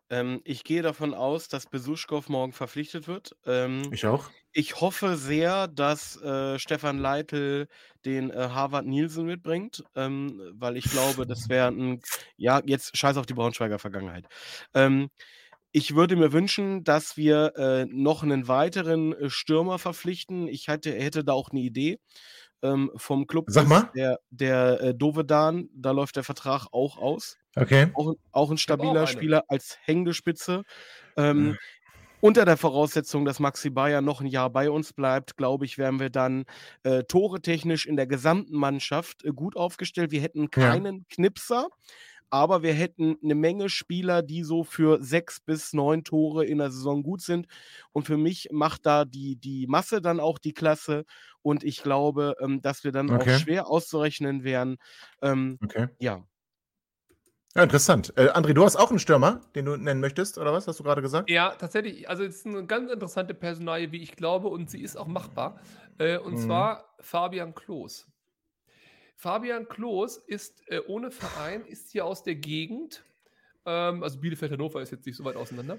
Ähm, ich gehe davon aus, dass Besuschkopf morgen verpflichtet wird. Ähm, ich auch. Ich hoffe sehr, dass äh, Stefan Leitl den äh, Harvard Nielsen mitbringt, ähm, weil ich glaube, das wäre ein, ja, jetzt scheiß auf die Braunschweiger Vergangenheit. Ähm, Ich würde mir wünschen, dass wir äh, noch einen weiteren äh, Stürmer verpflichten. Ich hatte, hätte da auch eine Idee ähm, vom Club. Sag mal. Der, der äh, Dovedan, da läuft der Vertrag auch aus. Okay. Auch, auch ein stabiler auch Spieler als hängende Spitze. Ähm, mhm. Unter der Voraussetzung, dass Maxi Beier noch ein Jahr bei uns bleibt, glaube ich, wären wir dann äh, toretechnisch in der gesamten Mannschaft äh, gut aufgestellt. Wir hätten keinen ja. Knipser. Aber wir hätten eine Menge Spieler, die so für sechs bis neun Tore in der Saison gut sind. Und für mich macht da die, die Masse dann auch die Klasse. Und ich glaube, dass wir dann okay. auch schwer auszurechnen wären. Ähm, okay. Ja. Ja, interessant. Äh, André, du hast auch einen Stürmer, den du nennen möchtest, oder was? Hast du gerade gesagt? Ja, tatsächlich. Also es ist eine ganz interessante Personalie, wie ich glaube, und sie ist auch machbar. Äh, und mhm. zwar Fabian Klos. Fabian Klos ist äh, ohne Verein, ist hier aus der Gegend. Ähm, also Bielefeld, Hannover ist jetzt nicht so weit auseinander.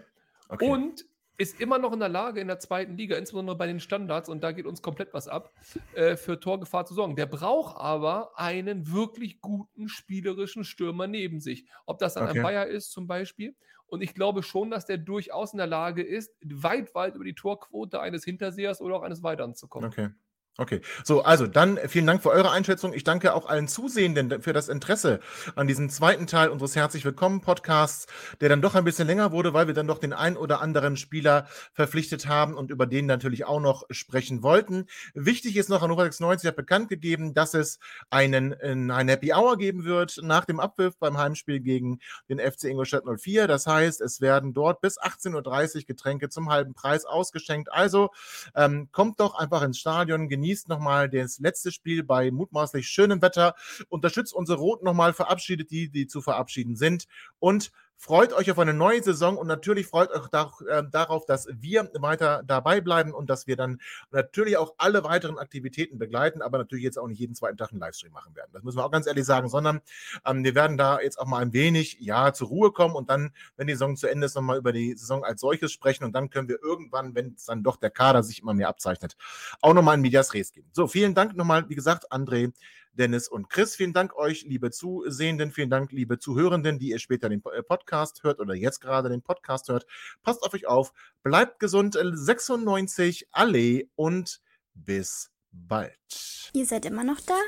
Okay. Und ist immer noch in der Lage, in der zweiten Liga, insbesondere bei den Standards, und da geht uns komplett was ab, äh, für Torgefahr zu sorgen. Der braucht aber einen wirklich guten spielerischen Stürmer neben sich. Ob das dann okay. ein Bayer ist zum Beispiel. Und ich glaube schon, dass der durchaus in der Lage ist, weit, weit über die Torquote eines Hintersehers oder auch eines Weidern zu kommen. Okay. Okay, so, also dann vielen Dank für eure Einschätzung. Ich danke auch allen Zusehenden für das Interesse an diesem zweiten Teil unseres Herzlich Willkommen-Podcasts, der dann doch ein bisschen länger wurde, weil wir dann doch den ein oder anderen Spieler verpflichtet haben und über den natürlich auch noch sprechen wollten. Wichtig ist noch, Hannover sechsundneunzig hat bekannt gegeben, dass es einen, einen Happy Hour geben wird nach dem Abpfiff beim Heimspiel gegen den F C Ingolstadt null vier. Das heißt, es werden dort bis achtzehn Uhr dreißig Getränke zum halben Preis ausgeschenkt. Also ähm, kommt doch einfach ins Stadion, genießt Genießt nochmal das letzte Spiel bei mutmaßlich schönem Wetter. Unterstützt unsere Roten nochmal, verabschiedet die, die zu verabschieden sind. Und freut euch auf eine neue Saison und natürlich freut euch da, äh, darauf, dass wir weiter dabei bleiben und dass wir dann natürlich auch alle weiteren Aktivitäten begleiten, aber natürlich jetzt auch nicht jeden zweiten Tag einen Livestream machen werden. Das müssen wir auch ganz ehrlich sagen, sondern ähm, wir werden da jetzt auch mal ein wenig ja, zur Ruhe kommen und dann, wenn die Saison zu Ende ist, nochmal über die Saison als solches sprechen und dann können wir irgendwann, wenn es dann doch der Kader sich immer mehr abzeichnet, auch nochmal in Medias Res gehen. So, vielen Dank nochmal, wie gesagt, André, Dennis und Chris. Vielen Dank euch, liebe Zusehenden, vielen Dank, liebe Zuhörenden, die ihr später den Podcast hört oder jetzt gerade den Podcast hört. Passt auf euch auf, bleibt gesund, sechsundneunzig Allee und bis bald. Ihr seid immer noch da?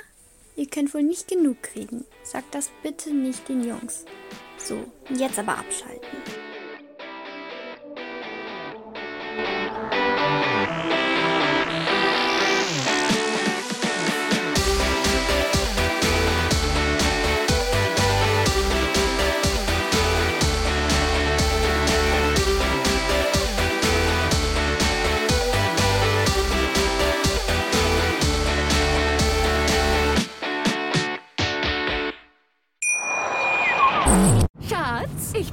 Ihr könnt wohl nicht genug kriegen. Sagt das bitte nicht den Jungs. So, jetzt aber abschalten. Ich